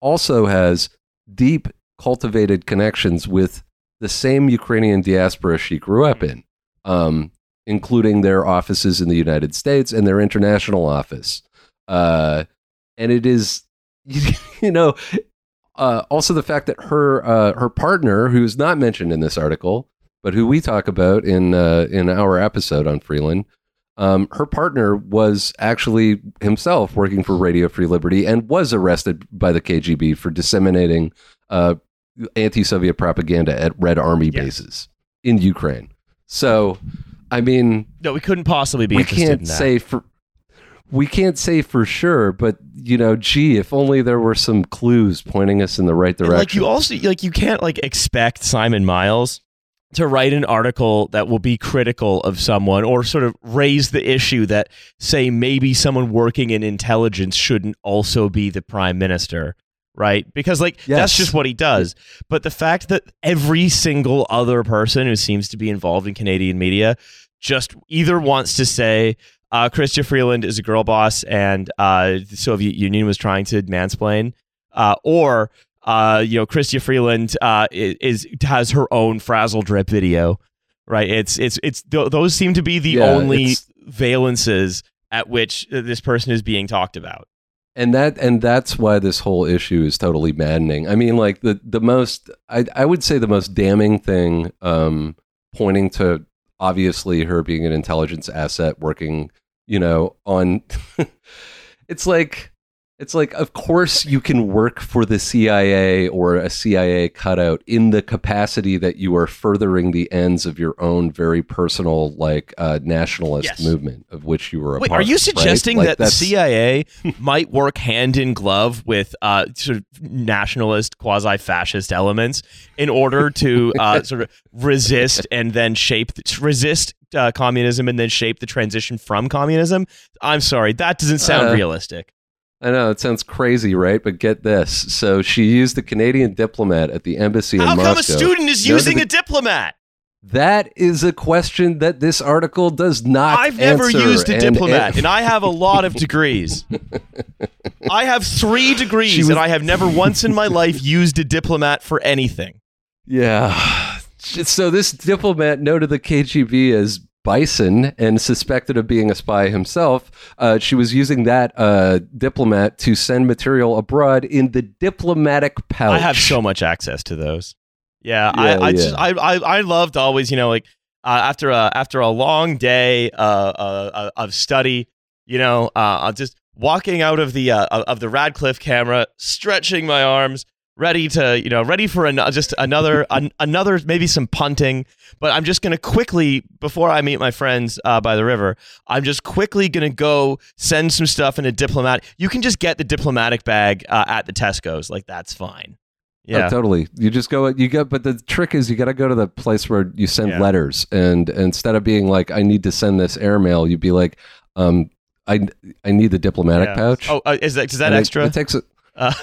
also has deep, cultivated connections with the same Ukrainian diaspora she grew up in, um, including their offices in the United States and their international office. Uh, and it is, you know, uh, also the fact that her uh, her partner, who is not mentioned in this article, but who we talk about in uh, in our episode on Freeland, um, her partner was actually himself working for Radio Free Liberty and was arrested by the K G B for disseminating uh, anti-Soviet propaganda at Red Army yes. bases in Ukraine. So, I mean, no, we couldn't possibly be. We interested can't in that. say for we can't say for sure, but you know, gee, if only there were some clues pointing us in the right direction. And like you also, like you can't like expect Simon Miles to write an article that will be critical of someone or sort of raise the issue that, say, maybe someone working in intelligence shouldn't also be the prime minister, right? Because, like, yes. that's just what he does. But the fact that every single other person who seems to be involved in Canadian media just either wants to say, uh, Chrystia Freeland is a girl boss and uh, the Soviet Union was trying to mansplain, uh, or... Uh, you know, Chrystia Freeland uh, is, is has her own Frazzle Drip video, right? It's it's it's th- those seem to be the yeah, only valences at which this person is being talked about, and that and that's why this whole issue is totally maddening. I mean, like the the most I I would say the most damning thing, um, pointing to obviously her being an intelligence asset working, you know, on it's like. It's like, of course you can work for the C I A or a C I A cutout in the capacity that you are furthering the ends of your own very personal, like, uh, nationalist yes. movement of which you were a Wait, part of. Are you suggesting right? like that the C I A might work hand in glove with uh, sort of nationalist, quasi-fascist elements in order to uh, sort of resist and then shape, the, resist uh, communism and then shape the transition from communism? I'm sorry, that doesn't sound uh, realistic. I know, it sounds crazy, right? But get this. So she used a Canadian diplomat at the embassy in Moscow. How come a student is using a diplomat? That is a question that this article does not answer. I've never used a diplomat, and I have a lot of degrees. I have three degrees, and I have never once in my life used a diplomat for anything. Yeah. So this diplomat noted the K G B as Bison and suspected of being a spy himself. Uh, she was using that uh, diplomat to send material abroad in the diplomatic pouch. I have so much access to those. Yeah, yeah I I, yeah. Just, I, I I loved always, you know, like uh, after a after a long day uh, uh, of study, you know, uh, just walking out of the uh, of the Radcliffe camera, stretching my arms, ready to, you know, ready for an, just another, an, another, maybe some punting. But I'm just going to quickly, before I meet my friends uh, by the river, I'm just quickly going to go send some stuff in a diplomatic. You can just get the diplomatic bag uh, at the Tesco's. Like, that's fine. Yeah, oh, totally. You just go, you go, but the trick is you got to go to the place where you send yeah. letters. And, and instead of being like, I need to send this airmail, you'd be like, um, I, I need the diplomatic yeah. pouch. Oh, uh, is that, is that and extra? It, it takes a, Uh,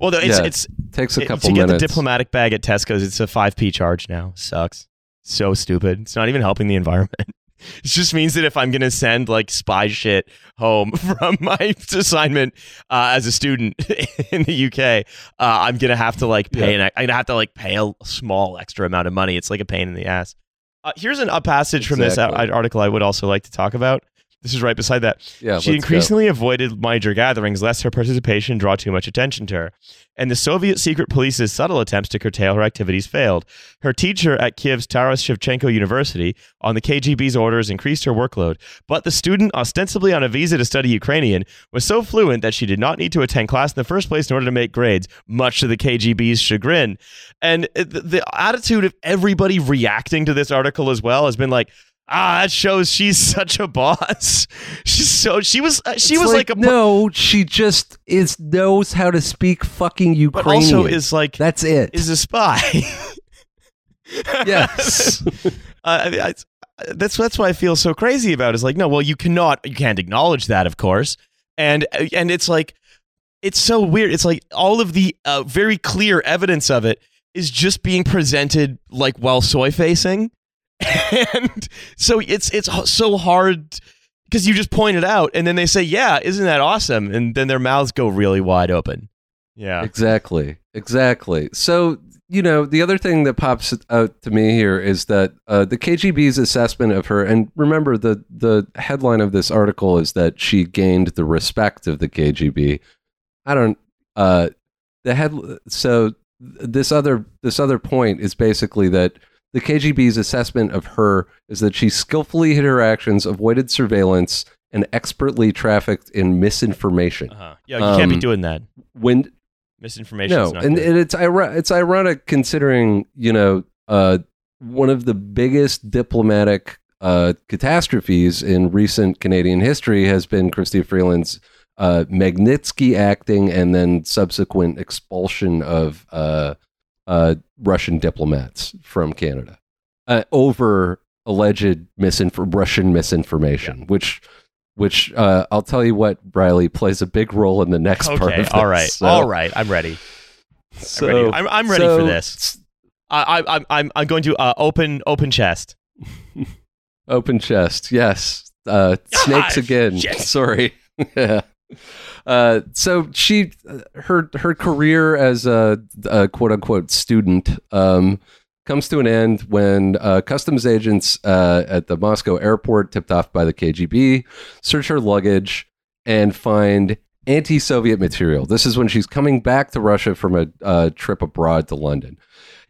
well, no, it's, yeah, it's it takes a it, couple to minutes. Get the diplomatic bag at Tesco's. It's a five p charge now. Sucks. So stupid. It's not even helping the environment. It just means that if I'm going to send like spy shit home from my assignment uh, as a student in the U K, uh, I'm going to have to like pay. Yeah. And I, I'm going to have to like pay a small extra amount of money. It's like a pain in the ass. Uh, here's an, a passage exactly. from this article I would also like to talk about. This is right beside that. Yeah, she increasingly go. avoided major gatherings lest her participation draw too much attention to her. And the Soviet secret police's subtle attempts to curtail her activities failed. Her teacher at Kiev's Taras Shevchenko University, on the K G B's orders, increased her workload. But the student, ostensibly on a visa to study Ukrainian, was so fluent that she did not need to attend class in the first place in order to make grades, much to the K G B's chagrin. And the, the attitude of everybody reacting to this article as well has been like, ah, that shows she's such a boss. She's so she was uh, she it's was like, like a no. She just is knows how to speak fucking Ukrainian. But also is like that's it. Is a spy. Yes, uh, I mean, I, that's that's what I feel so crazy about. Is like no, well you cannot you can't acknowledge that of course, and and it's like it's so weird. It's like all of the uh, very clear evidence of it is just being presented like while soy facing. And so it's it's so hard because you just point it out and then they say, yeah, isn't that awesome? And then their mouths go really wide open. Yeah, exactly. Exactly. So, you know, the other thing that pops out to me here is that uh, the K G B's assessment of her. And remember, the, the headline of this article is that she gained the respect of the K G B. I don't uh, the head. So this other this other point is basically that the K G B's assessment of her is that she skillfully hid her actions, avoided surveillance, and expertly trafficked in misinformation. Uh-huh. Yeah, you um, can't be doing that. When misinformation, no, is not and, and it's ironic. It's ironic considering you know uh, one of the biggest diplomatic uh, catastrophes in recent Canadian history has been Chrystia Freeland's uh, Magnitsky acting and then subsequent expulsion of. Uh, Uh, Russian diplomats from Canada uh, over alleged misinf- Russian misinformation, yeah. which, which uh, I'll tell you what, Riley, plays a big role in the next okay, part of this. All right, so, all right, I'm ready. So, I'm ready, I'm, I'm ready so, for this. I, I, I'm, I'm, I'm going to uh, open, open chest. Open chest, yes. Uh, snakes ah, again. Shit. Sorry. Yeah. Uh, so she, her her career as a, a quote unquote student um, comes to an end when uh, customs agents uh, at the Moscow airport, tipped off by the K G B, search her luggage and find anti-Soviet material. This is when she's coming back to Russia from a uh, trip abroad to London.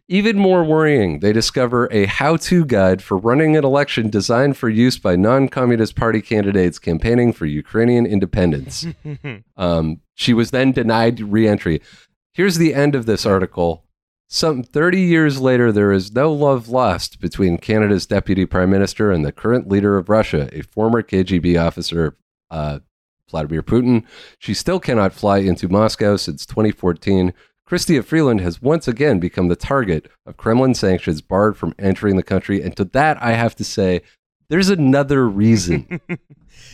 Even more worrying, they discover a how-to guide for running an election designed for use by non-communist party candidates campaigning for Ukrainian independence. um, she was then denied re-entry. Here's the end of this article. Some thirty years later, there is no love lost between Canada's deputy prime minister and the current leader of Russia, a former K G B officer, uh, Vladimir Putin. She still cannot fly into Moscow since twenty fourteen. Chrystia Freeland has once again become the target of Kremlin sanctions, barred from entering the country. And to that, I have to say, there's another reason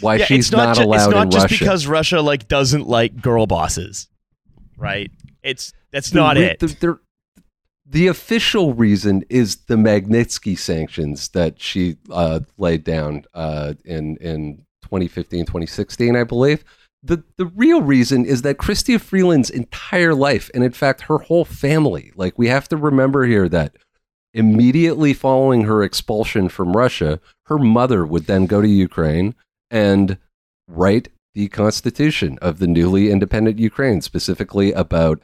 why yeah, she's not, not ju- allowed in Russia. It's not just Russia. Because Russia like doesn't like girl bosses, right? It's that's the, not it. The, the, the official reason is the Magnitsky sanctions that she uh, laid down uh, in in twenty fifteen, twenty sixteen, I believe. The the real reason is that Chrystia Freeland's entire life, and in fact, her whole family, like we have to remember here that immediately following her expulsion from Russia, her mother would then go to Ukraine and write the constitution of the newly independent Ukraine, specifically about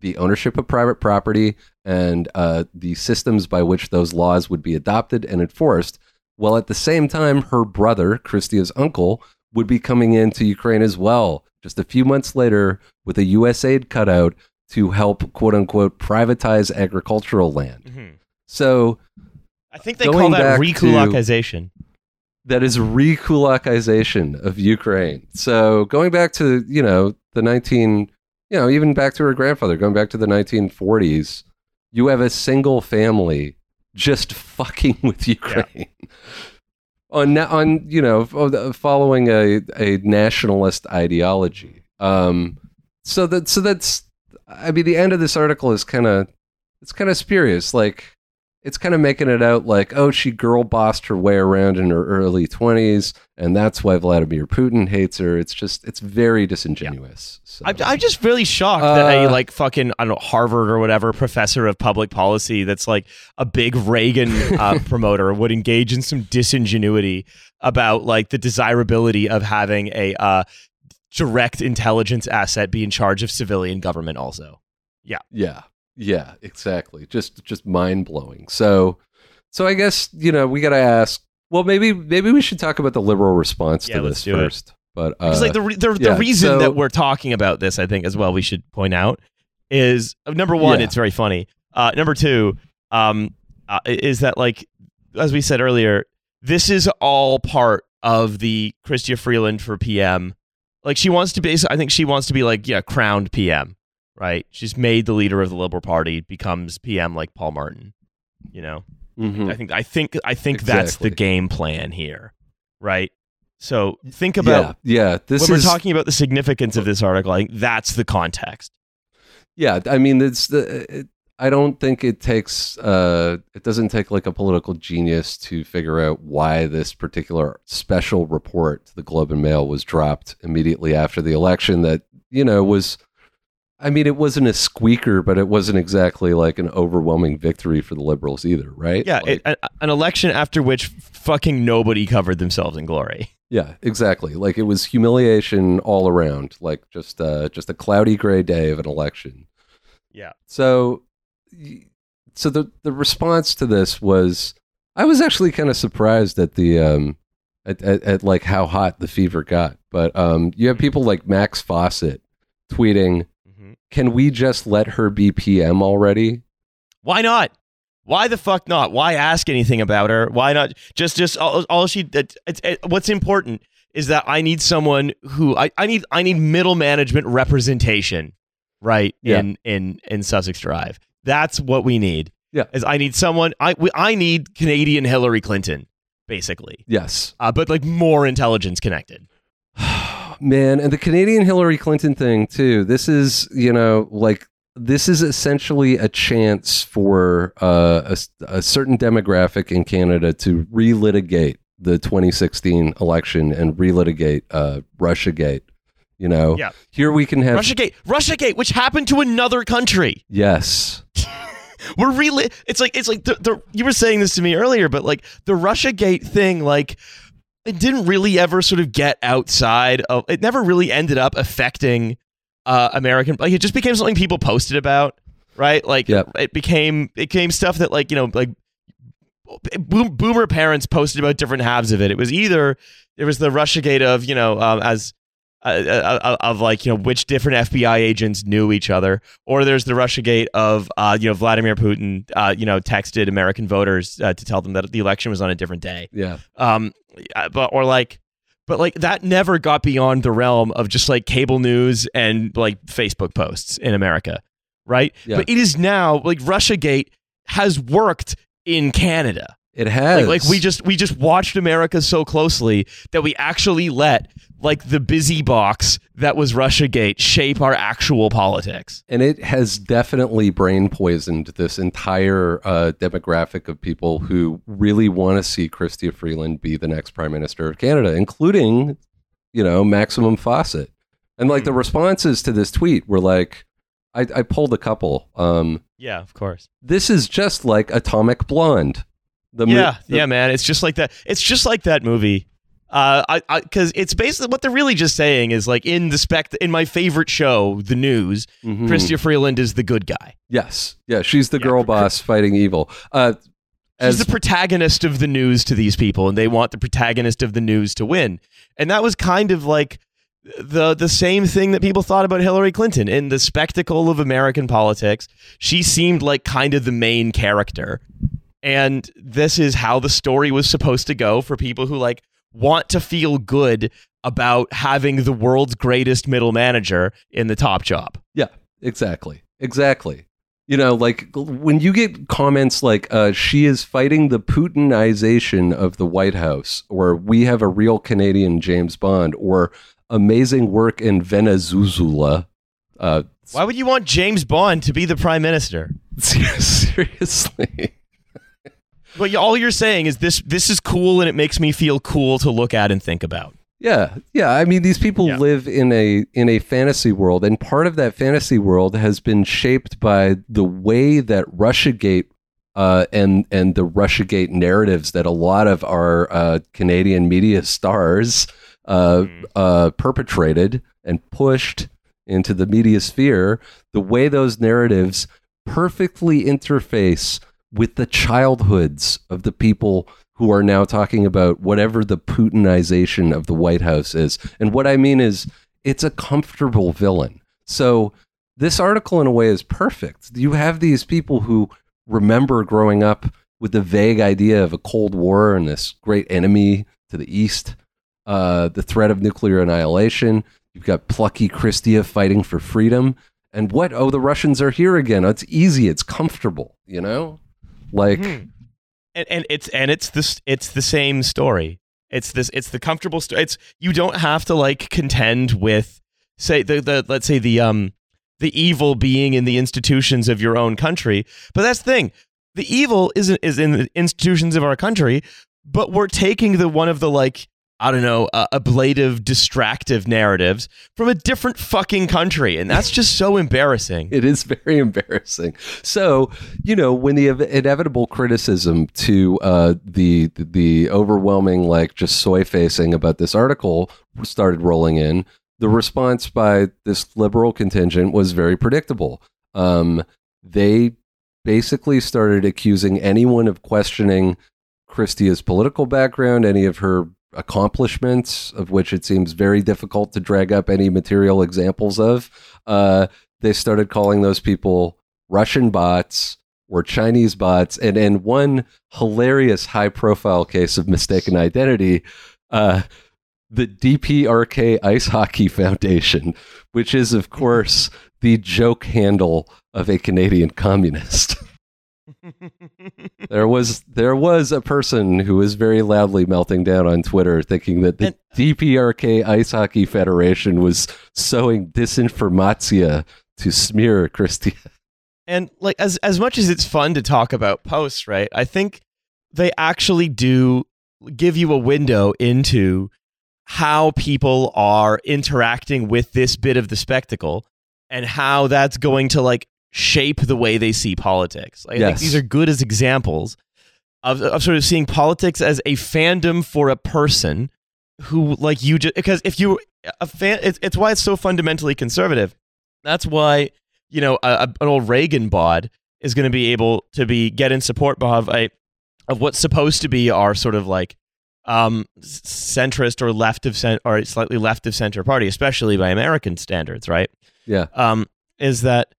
the ownership of private property and uh, the systems by which those laws would be adopted and enforced. While at the same time, her brother, Chrystia's uncle, would be coming into Ukraine as well, just a few months later with a U S aid cutout to help, quote unquote, privatize agricultural land. Mm-hmm. So I think they call that rekulakization. To, that is rekulakization of Ukraine. So going back to, you know, the nineteen, you know, even back to her grandfather, going back to the nineteen forties, you have a single family just fucking with Ukraine. Yeah. on, on, you know, following a, a nationalist ideology. Um, so that, so that's, I mean, the end of this article is kind of, it's kind of spurious. Like, it's kind of making it out like, oh, she girl bossed her way around in her early twenties, and that's why Vladimir Putin hates her. It's just, it's very disingenuous. Yeah. So, I'm, I'm just really shocked uh, that a, like, fucking, I don't know, Harvard or whatever professor of public policy that's, like, a big Reagan uh, promoter would engage in some disingenuity about, like, the desirability of having a uh, direct intelligence asset be in charge of civilian government also. Yeah. Yeah. Yeah, exactly. Just just mind blowing. So so I guess, you know, we got to ask, well, maybe maybe we should talk about the liberal response yeah, to this first. It. But uh, like the, re- the, yeah, the reason so, that we're talking about this, I think, as well, we should point out is, number one, yeah. it's very funny. Uh, number two, um, uh, is that, like, as we said earlier, this is all part of the Chrystia Freeland for P M. Like, she wants to be, I think she wants to be, like, yeah, crowned P M. Right, she's made the leader of the Liberal Party, becomes P M like Paul Martin. You know, mm-hmm. I think I think I think exactly. that's the game plan here, right? So think about yeah. yeah this when is, we're talking about the significance of this article. I think that's the context. Yeah, I mean, it's the. It, I don't think it takes. Uh, it doesn't take like a political genius to figure out why this particular special report to the Globe and Mail was dropped immediately after the election. That, you know, was. I mean, it wasn't a squeaker, but it wasn't exactly like an overwhelming victory for the liberals either, right? Yeah, like, it, an election after which fucking nobody covered themselves in glory. Yeah, exactly. Like, it was humiliation all around, like just uh, just a cloudy gray day of an election. Yeah. So, so the the response to this was, I was actually kind of surprised at the um at, at, at like how hot the fever got, but um you have people like Max Fawcett tweeting. Can we just let her be P M already? Why not? Why the fuck not? Why ask anything about her? Why not? Just, just all, all she. It, it, it, what's important is that I need someone who I, I need. I need middle management representation, right? Yeah. In in in Sussex Drive. That's what we need. Yeah. Is I need someone. I we, I need Canadian Hillary Clinton, basically. Yes. Uh, but like more intelligence connected. Man, and the Canadian Hillary Clinton thing, too. This is, you know, like, this is essentially a chance for uh, a, a certain demographic in Canada to relitigate the twenty sixteen election and relitigate uh, Russiagate, you know? Yeah. Here we can have... Russiagate, Russiagate, which happened to another country. Yes. We're really... It's like, it's like the, the you were saying this to me earlier, but, like, the Russiagate thing, like... It didn't really ever sort of get outside of. It never really ended up affecting uh, American. Like, it just became something people posted about, right? Like, yep. it became it became stuff that, like, you know, like boom, boomer parents posted about different halves of it. It was either there was the Russiagate of, you know, um, as uh, uh, of like, you know, which different F B I agents knew each other, or there's the Russiagate of uh, you know, Vladimir Putin, uh, you know, texted American voters uh, to tell them that the election was on a different day. Yeah. Um. Yeah, but or like, but like that never got beyond the realm of just like cable news and like Facebook posts in America, right? Yeah. But it is now like Russiagate has worked in Canada. It has. Like, like we just we just watched America so closely that we actually let like the busy box that was Russiagate shape our actual politics. And it has definitely brain poisoned this entire uh, demographic of people who really want to see Chrystia Freeland be the next Prime Minister of Canada, including, you know, Maximum Fawcett. And like the responses to this tweet were like, I, I pulled a couple. Um, yeah, of course. This is just like Atomic Blonde. The yeah, mo- the- yeah, man. It's just like that. It's just like that movie. Uh, I, I, because it's basically what they're really just saying is like in the spec, in my favorite show, the news, mm-hmm. Chrystia Freeland is the good guy. Yes, yeah, she's the yeah, girl boss fighting evil. Uh, she's as- the protagonist of the news to these people, and they want the protagonist of the news to win. And that was kind of like the the same thing that people thought about Hillary Clinton in the spectacle of American politics. She seemed like kind of the main character. And this is how the story was supposed to go for people who like want to feel good about having the world's greatest middle manager in the top job. Yeah, exactly. Exactly. You know, like when you get comments like uh, she is fighting the Putinization of the White House, or we have a real Canadian James Bond, or amazing work in Venezuela. Uh, Why would you want James Bond to be the prime minister? Seriously. But all you're saying is this this is cool and it makes me feel cool to look at and think about. Yeah, yeah. I mean, these people yeah. live in a in a fantasy world, and part of that fantasy world has been shaped by the way that Russiagate uh, and and the Russiagate narratives that a lot of our uh, Canadian media stars uh, mm. uh, perpetrated and pushed into the media sphere. The way those narratives perfectly interface with the childhoods of the people who are now talking about whatever the Putinization of the White House is. And what I mean is it's a comfortable villain. So this article in a way is perfect. You have these people who remember growing up with the vague idea of a Cold War and this great enemy to the East, uh, the threat of nuclear annihilation. You've got plucky Chrystia fighting for freedom. And what? Oh, the Russians are here again. It's easy. It's comfortable, you know? Like... Mm-hmm. And, and it's and it's this it's the same story. It's this it's the comfortable story. It's you don't have to like contend with say the, the let's say the um the evil being in the institutions of your own country. But that's the thing. The evil isn't is in the institutions of our country. But we're taking the one of the like I don't know uh, ablative, distractive narratives from a different fucking country, and that's just so embarrassing. It is very embarrassing. So, you know, when the ev- inevitable criticism to uh, the the overwhelming like just soy facing about this article started rolling in, the response by this liberal contingent was very predictable. Um, they basically started accusing anyone of questioning Christia's political background, any of her accomplishments, of which it seems very difficult to drag up any material examples of. Uh, they started calling those people Russian bots or Chinese bots. And in one hilarious high profile case of mistaken identity, uh, the D P R K Ice Hockey Foundation, which is, of course, the joke handle of a Canadian communist. There was there was a person who was very loudly melting down on Twitter thinking that the and, D P R K Ice Hockey Federation was sowing disinformatia to smear Chrystia. And like as as much as it's fun to talk about posts, right? I think they actually do give you a window into how people are interacting with this bit of the spectacle and how that's going to like shape the way they see politics. I yes. think these are good as examples of, of sort of seeing politics as a fandom for a person who, like you, just because if you a fan, it's, it's why it's so fundamentally conservative. That's why you know a, a, an old Reagan bod is going to be able to be get in support of a of what's supposed to be our sort of like um, centrist or left of cent or slightly left of center party, especially by American standards, right? Yeah, um, is that.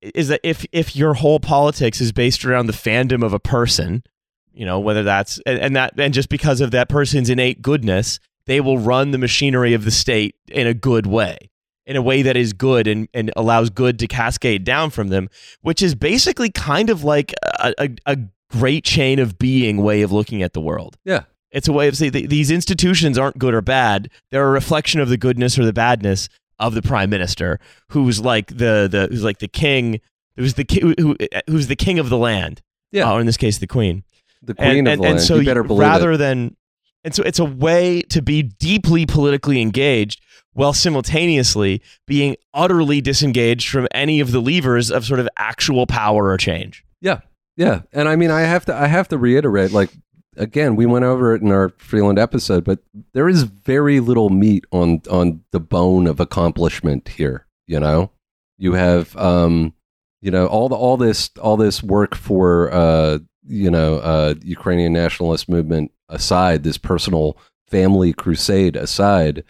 Is that if if your whole politics is based around the fandom of a person, you know, whether that's and, and that and just because of that person's innate goodness, they will run the machinery of the state in a good way, in a way that is good and, and allows good to cascade down from them, which is basically kind of like a, a, a great chain of being way of looking at the world. Yeah. It's a way of saying th- these institutions aren't good or bad. They're a reflection of the goodness or the badness of the prime minister, who's like the the who's like the king, who's the ki- who who's the king of the land, yeah, uh, or in this case, the queen, the queen and, of and, the and land. So you better believe rather it. than, and so it's a way to be deeply politically engaged while simultaneously being utterly disengaged from any of the levers of sort of actual power or change. Yeah, yeah, and I mean, I have to I have to reiterate, like again, we went over it in our Freeland episode, but there is very little meat on on the bone of accomplishment here. You know, you have, um, you know, all the all this all this work for, uh, you know, uh, Ukrainian nationalist movement aside, this personal family crusade aside,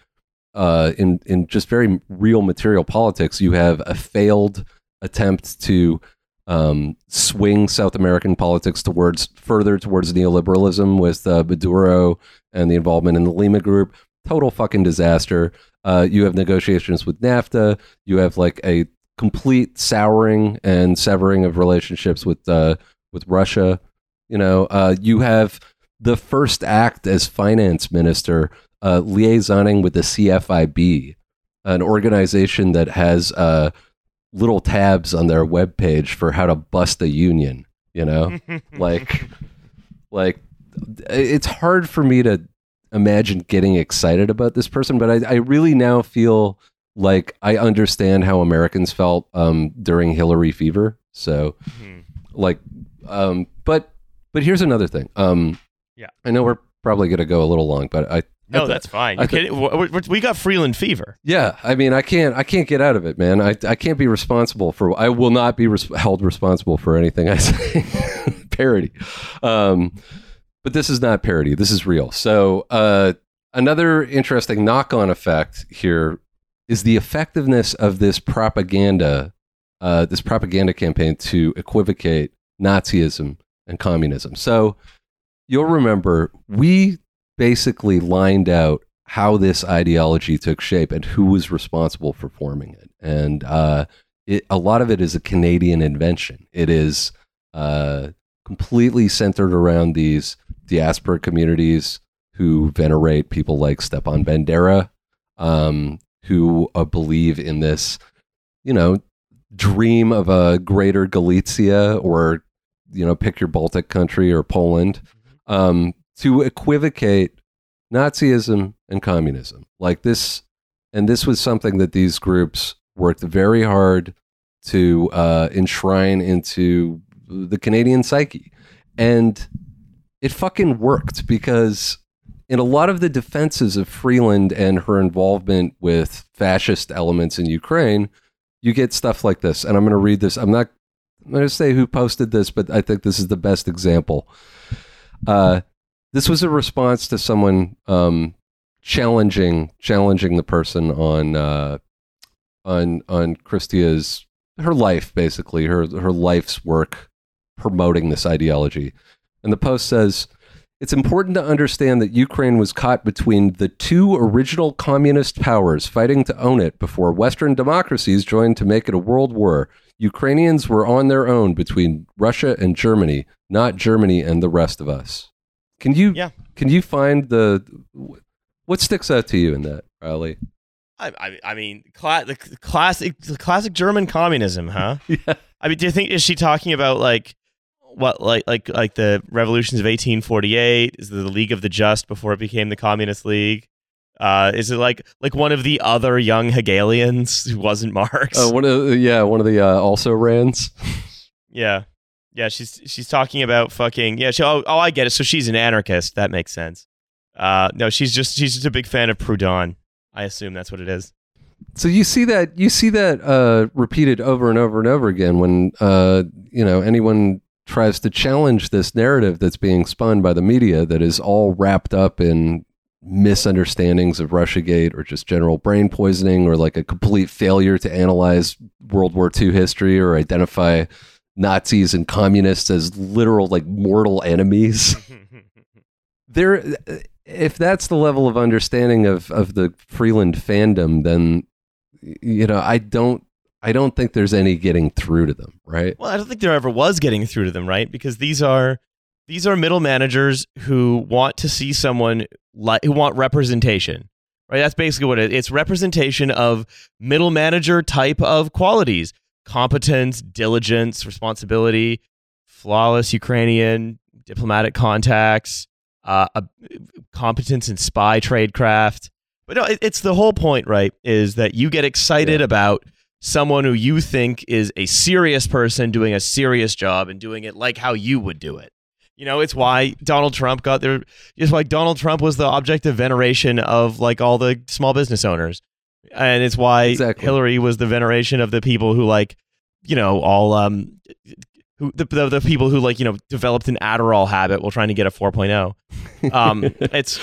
uh, in, in just very real material politics, you have a failed attempt to um, swing South American politics towards further towards neoliberalism with uh, Maduro and the involvement in the Lima group. Total fucking disaster. Uh, you have negotiations with NAFTA. You have like a complete souring and severing of relationships with uh, with Russia. You know, uh, you have the first act as finance minister uh, liaisoning with the C F I B, an organization that has uh, little tabs on their webpage for how to bust a union. You know, like, like it's hard for me to imagine getting excited about this person, but I, I really now feel like I understand how Americans felt um, during Hillary fever. So, mm-hmm. like, um, but but here's another thing. Um, yeah, I know we're probably going to go a little long, but I no, th- that's fine. I th- th- we got Freeland fever. Yeah, I mean, I can't, I can't get out of it, man. I, I can't be responsible for. I will not be res- held responsible for anything I say. Parody. Um, But this is not parody. This is real. So uh, another interesting knock-on effect here is the effectiveness of this propaganda, uh, this propaganda campaign to equivocate Nazism and communism. So you'll remember we basically lined out how this ideology took shape and who was responsible for forming it. And uh, it, a lot of it is a Canadian invention. It is uh, completely centered around these diaspora communities who venerate people like Stepan Bandera, um, who uh, believe in this, you know, dream of a greater Galicia or, you know, pick your Baltic country or Poland, um, to equivocate Nazism and communism like this. And this was something that these groups worked very hard to uh, enshrine into the Canadian psyche. And it fucking worked, because in a lot of the defenses of Freeland and her involvement with fascist elements in Ukraine, you get stuff like this. And I'm going to read this. I'm not I'm going to say who posted this, but I think this is the best example. Uh, this was a response to someone um, challenging challenging the person on uh, on on Chrystia's her life, basically her her life's work promoting this ideology. And the post says, "It's important to understand that Ukraine was caught between the two original communist powers fighting to own it before Western democracies joined to make it a world war. Ukrainians were on their own between Russia and Germany, not Germany and the rest of us." Can you yeah. can you find the what sticks out to you in that, Riley? I I, I mean, cla- the classic the classic German communism, huh? yeah. I mean, do you think is she talking about like? What like like like the revolutions of eighteen forty-eight? Is it the League of the Just before it became the Communist League? Uh, is it like like one of the other young Hegelians who wasn't Marx? Uh, one of the, yeah, one of the uh, also rans. yeah, yeah. She's she's talking about fucking yeah. She, oh, oh, I get it. So she's an anarchist. That makes sense. Uh, no, she's just she's just a big fan of Proudhon. I assume that's what it is. So you see that you see that uh, repeated over and over and over again when uh, you know anyone tries to challenge this narrative that's being spun by the media that is all wrapped up in misunderstandings of Russiagate or just general brain poisoning or like a complete failure to analyze World War Two history or identify Nazis and communists as literal like mortal enemies. There, if that's the level of understanding of, of the Freeland fandom, then, you know, I don't I don't think there's any getting through to them, right? Well, I don't think there ever was getting through to them, right? Because these are these are middle managers who want to see someone li- who want representation, right? That's basically what it is. It's representation of middle manager type of qualities: competence, diligence, responsibility, flawless Ukrainian diplomatic contacts, uh, a, competence in spy tradecraft. But no, it, it's the whole point, right? Is that you get excited yeah. about someone who you think is a serious person doing a serious job and doing it like how you would do it. You know, it's why Donald Trump got there. It's like Donald Trump was the object of veneration of like all the small business owners. And it's why exactly. Hillary was the veneration of the people who like, you know, all um, who the, the, the people who like, you know, developed an Adderall habit while trying to get a four point oh. Um, it's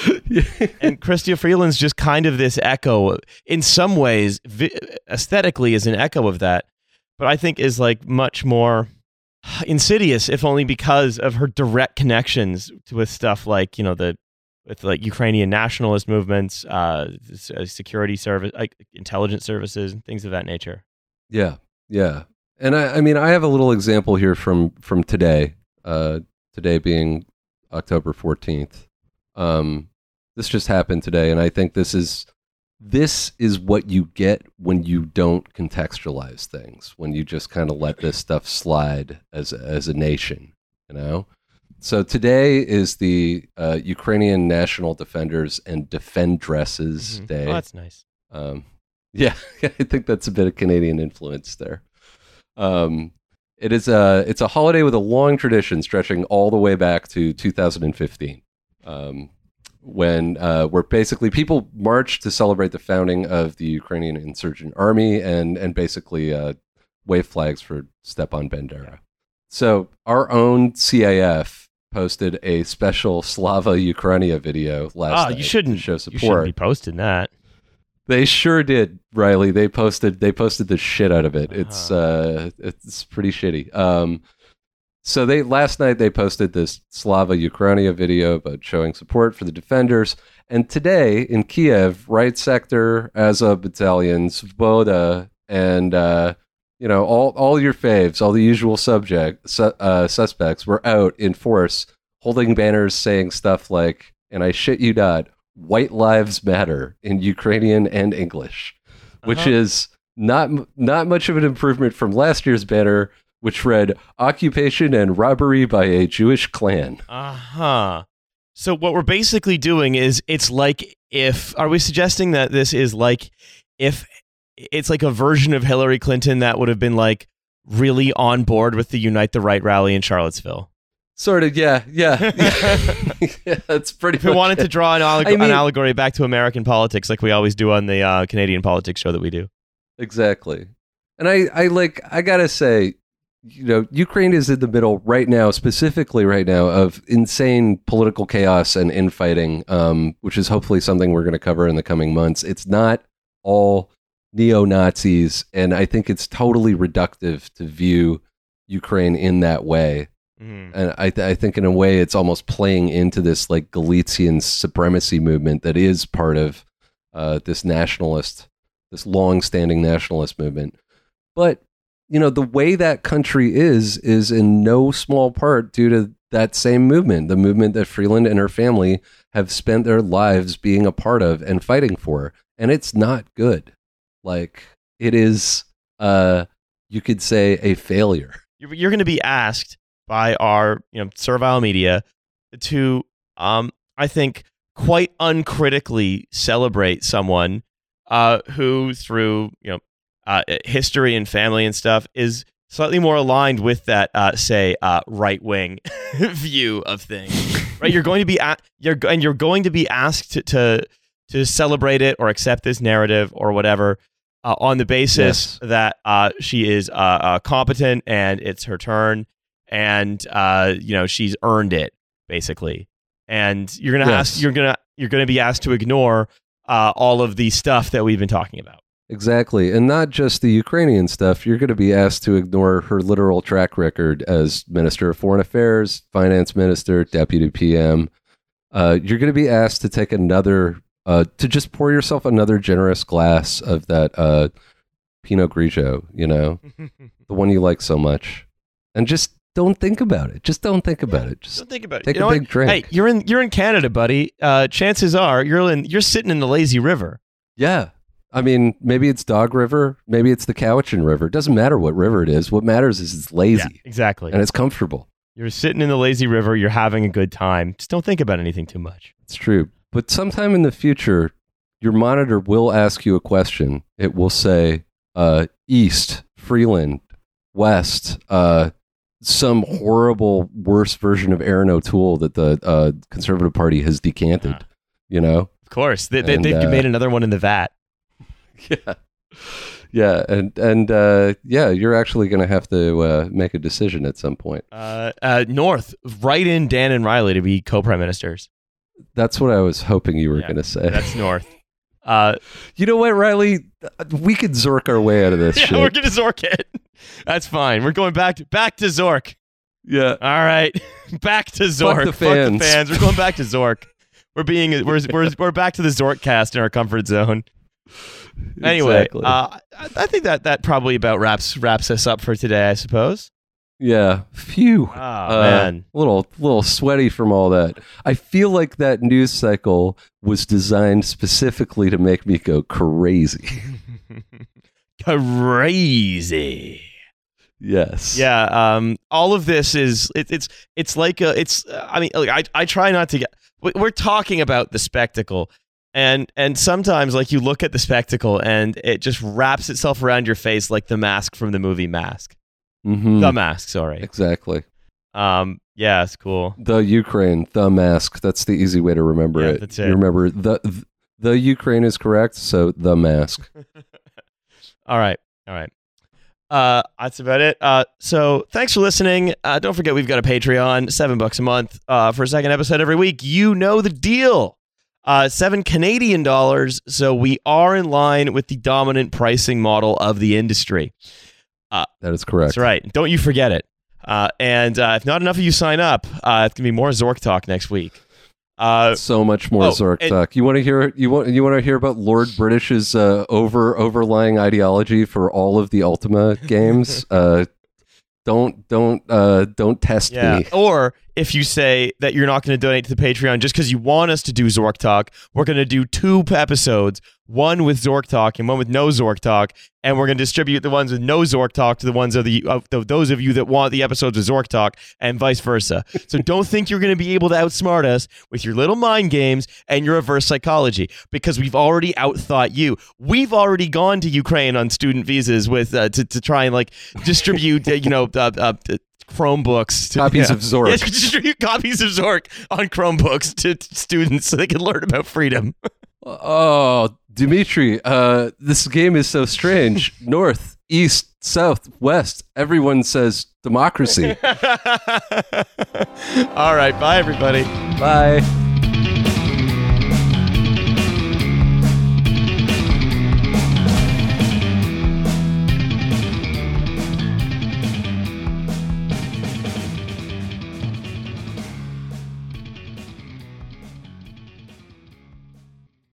and Chrystia Freeland's just kind of this echo, in some ways, vi- aesthetically is an echo of that, but I think is like much more insidious, if only because of her direct connections with stuff like, you know, the with like Ukrainian nationalist movements, uh, security service, like intelligence services, and things of that nature. Yeah, yeah, and I, I mean, I have a little example here from from today. Uh, today being October fourteenth. Um, this just happened today, and I think this is this is what you get when you don't contextualize things, when you just kind of let this stuff slide as as a nation, you know. So today is the uh, Ukrainian National Defenders and Defendresses mm-hmm. Day. Oh, that's nice. Um, yeah, I think that's a bit of Canadian influence there. Um, it is a it's a holiday with a long tradition stretching all the way back to two thousand fifteen, um, when uh, where basically people marched to celebrate the founding of the Ukrainian Insurgent Army and and basically uh, wave flags for Stepan Bandera. Yeah. So our own C A F posted a special Slava Ukrainia video last oh, night you shouldn't, to show support. You shouldn't be posting that. They sure did, Riley. They posted they posted the shit out of it. Uh-huh. It's uh, it's pretty shitty. Um, so they last night they posted this Slava Ukrainia video about showing support for the defenders. And today in Kiev, right sector, Azov Battalion, Svoboda, and uh, you know, all, all your faves, all the usual subject su- uh, suspects were out in force holding banners saying stuff like, and I shit you not, "White Lives Matter" in Ukrainian and English, which uh-huh. is not not much of an improvement from last year's banner, which read "Occupation and Robbery by a Jewish Clan." Uh-huh. So what we're basically doing is, it's like if, are we suggesting that this is like if it's like a version of Hillary Clinton that would have been like really on board with the Unite the Right rally in Charlottesville? Sort of, yeah, yeah. yeah. yeah that's pretty if much we wanted it. to draw an, alleg- I mean, an allegory back to American politics like we always do on the uh, Canadian politics show that we do. Exactly. And I, I like, I gotta say, you know, Ukraine is in the middle right now, specifically right now, of insane political chaos and infighting, um, which is hopefully something we're going to cover in the coming months. It's not all neo-Nazis, and I think it's totally reductive to view Ukraine in that way. Mm. And I, th- I think in a way it's almost playing into this like Galician supremacy movement that is part of uh, this nationalist, this long-standing nationalist movement. But, you know, the way that country is, is in no small part due to that same movement, the movement that Freeland and her family have spent their lives being a part of and fighting for. And it's not good. Like, it is, uh, you could say, a failure. You're, you're going to be asked by our, you know, servile media to, um, I think, quite uncritically celebrate someone uh, who, through, you know, uh, history and family and stuff, is slightly more aligned with that, uh, say, uh, right wing view of things. Right? You're going to be a- you're and you're going to be asked to to, to celebrate it or accept this narrative or whatever. Uh, on the basis yes. that uh, she is uh, uh, competent and it's her turn, and uh, you know, she's earned it basically, and you're gonna yes. ask, you're gonna you're gonna be asked to ignore uh, all of the stuff that we've been talking about. Exactly, and not just the Ukrainian stuff. You're gonna be asked to ignore her literal track record as Minister of Foreign Affairs, Finance Minister, Deputy P M. Uh, you're gonna be asked to take another. Uh, to just pour yourself another generous glass of that uh, Pinot Grigio, you know, the one you like so much, and just don't think about it. Just don't think about it. Just don't think about it. Take you a big what? drink. Hey, you're in you're in Canada, buddy. Uh, chances are you're in you're sitting in the lazy river. Yeah, I mean, maybe it's Dog River, maybe it's the Cowichan River. It doesn't matter what river it is. What matters is it's lazy, yeah, exactly, and it's comfortable. You're sitting in the lazy river. You're having a good time. Just don't think about anything too much. It's true. But sometime in the future, your monitor will ask you a question. It will say, uh, East, Freeland, West, uh, some horrible, worse version of Aaron O'Toole that the uh, Conservative Party has decanted, uh-huh. you know? Of course. They, they, and, they've uh, made another one in the vat. Yeah. Yeah. And, and uh, yeah, you're actually going to have to uh, make a decision at some point. Uh, uh, North, right in Dan and Riley to be co-prime ministers. That's what I was hoping you were yeah, going to say. That's north. Uh, you know what, Riley? We could Zork our way out of this yeah, shit. Yeah, we're going to Zork it. That's fine. We're going back to, back to Zork. Yeah. All right. Back to Zork. Fuck the fans. Fuck the fans. We're going back to Zork. We're being we're we're we're back to the Zork cast in our comfort zone. Anyway, exactly. uh, I think that that probably about wraps wraps us up for today, I suppose. Yeah. Phew. Oh, uh, man. Little little sweaty from all that. I feel like that news cycle was designed specifically to make me go crazy. Crazy. Yes. Yeah. Um. All of this is it, it's it's like a, it's. Uh, I mean, like, I I try not to get. We're talking about the spectacle, and and sometimes like you look at the spectacle and it just wraps itself around your face like the mask from the movie Mask. Mm-hmm. The Mask, sorry. Exactly. Um. Yeah, it's cool. The Ukraine, the Mask. That's the easy way to remember yeah, it. That's it. You remember the th- the Ukraine is correct, so the Mask. All right. All right. Uh, that's about it. Uh, so thanks for listening. Uh, don't forget we've got a Patreon, seven bucks a month uh, for a second episode every week. You know the deal. Uh, seven Canadian dollars. So we are in line with the dominant pricing model of the industry. Uh, that is correct. That's right. Don't you forget it. Uh, and uh, if not enough of you sign up, uh, it's gonna be more Zork talk next week. Uh, so much more oh, Zork and, talk. You want to hear? You want? You want to hear about Lord British's uh, over overlying ideology for all of the Ultima games? uh, don't don't uh, don't test yeah. me. Or if you say that you're not going to donate to the Patreon just because you want us to do Zork talk, we're going to do two episodes: one with Zork talk and one with no Zork talk, and we're going to distribute the ones with no Zork talk to the ones of the of the, those of you that want the episodes with Zork talk, and vice versa. So don't think you're going to be able to outsmart us with your little mind games and your reverse psychology, because we've already outthought you. We've already gone to Ukraine on student visas with uh, to to try and like distribute uh, you know uh, uh, Chromebooks, to, copies yeah. of Zork, yeah, distribute copies of Zork on Chromebooks to, to students so they can learn about freedom. Oh, Dimitri, uh, this game is so strange. North, east, south, west. Everyone says democracy. All right. Bye, everybody. Bye.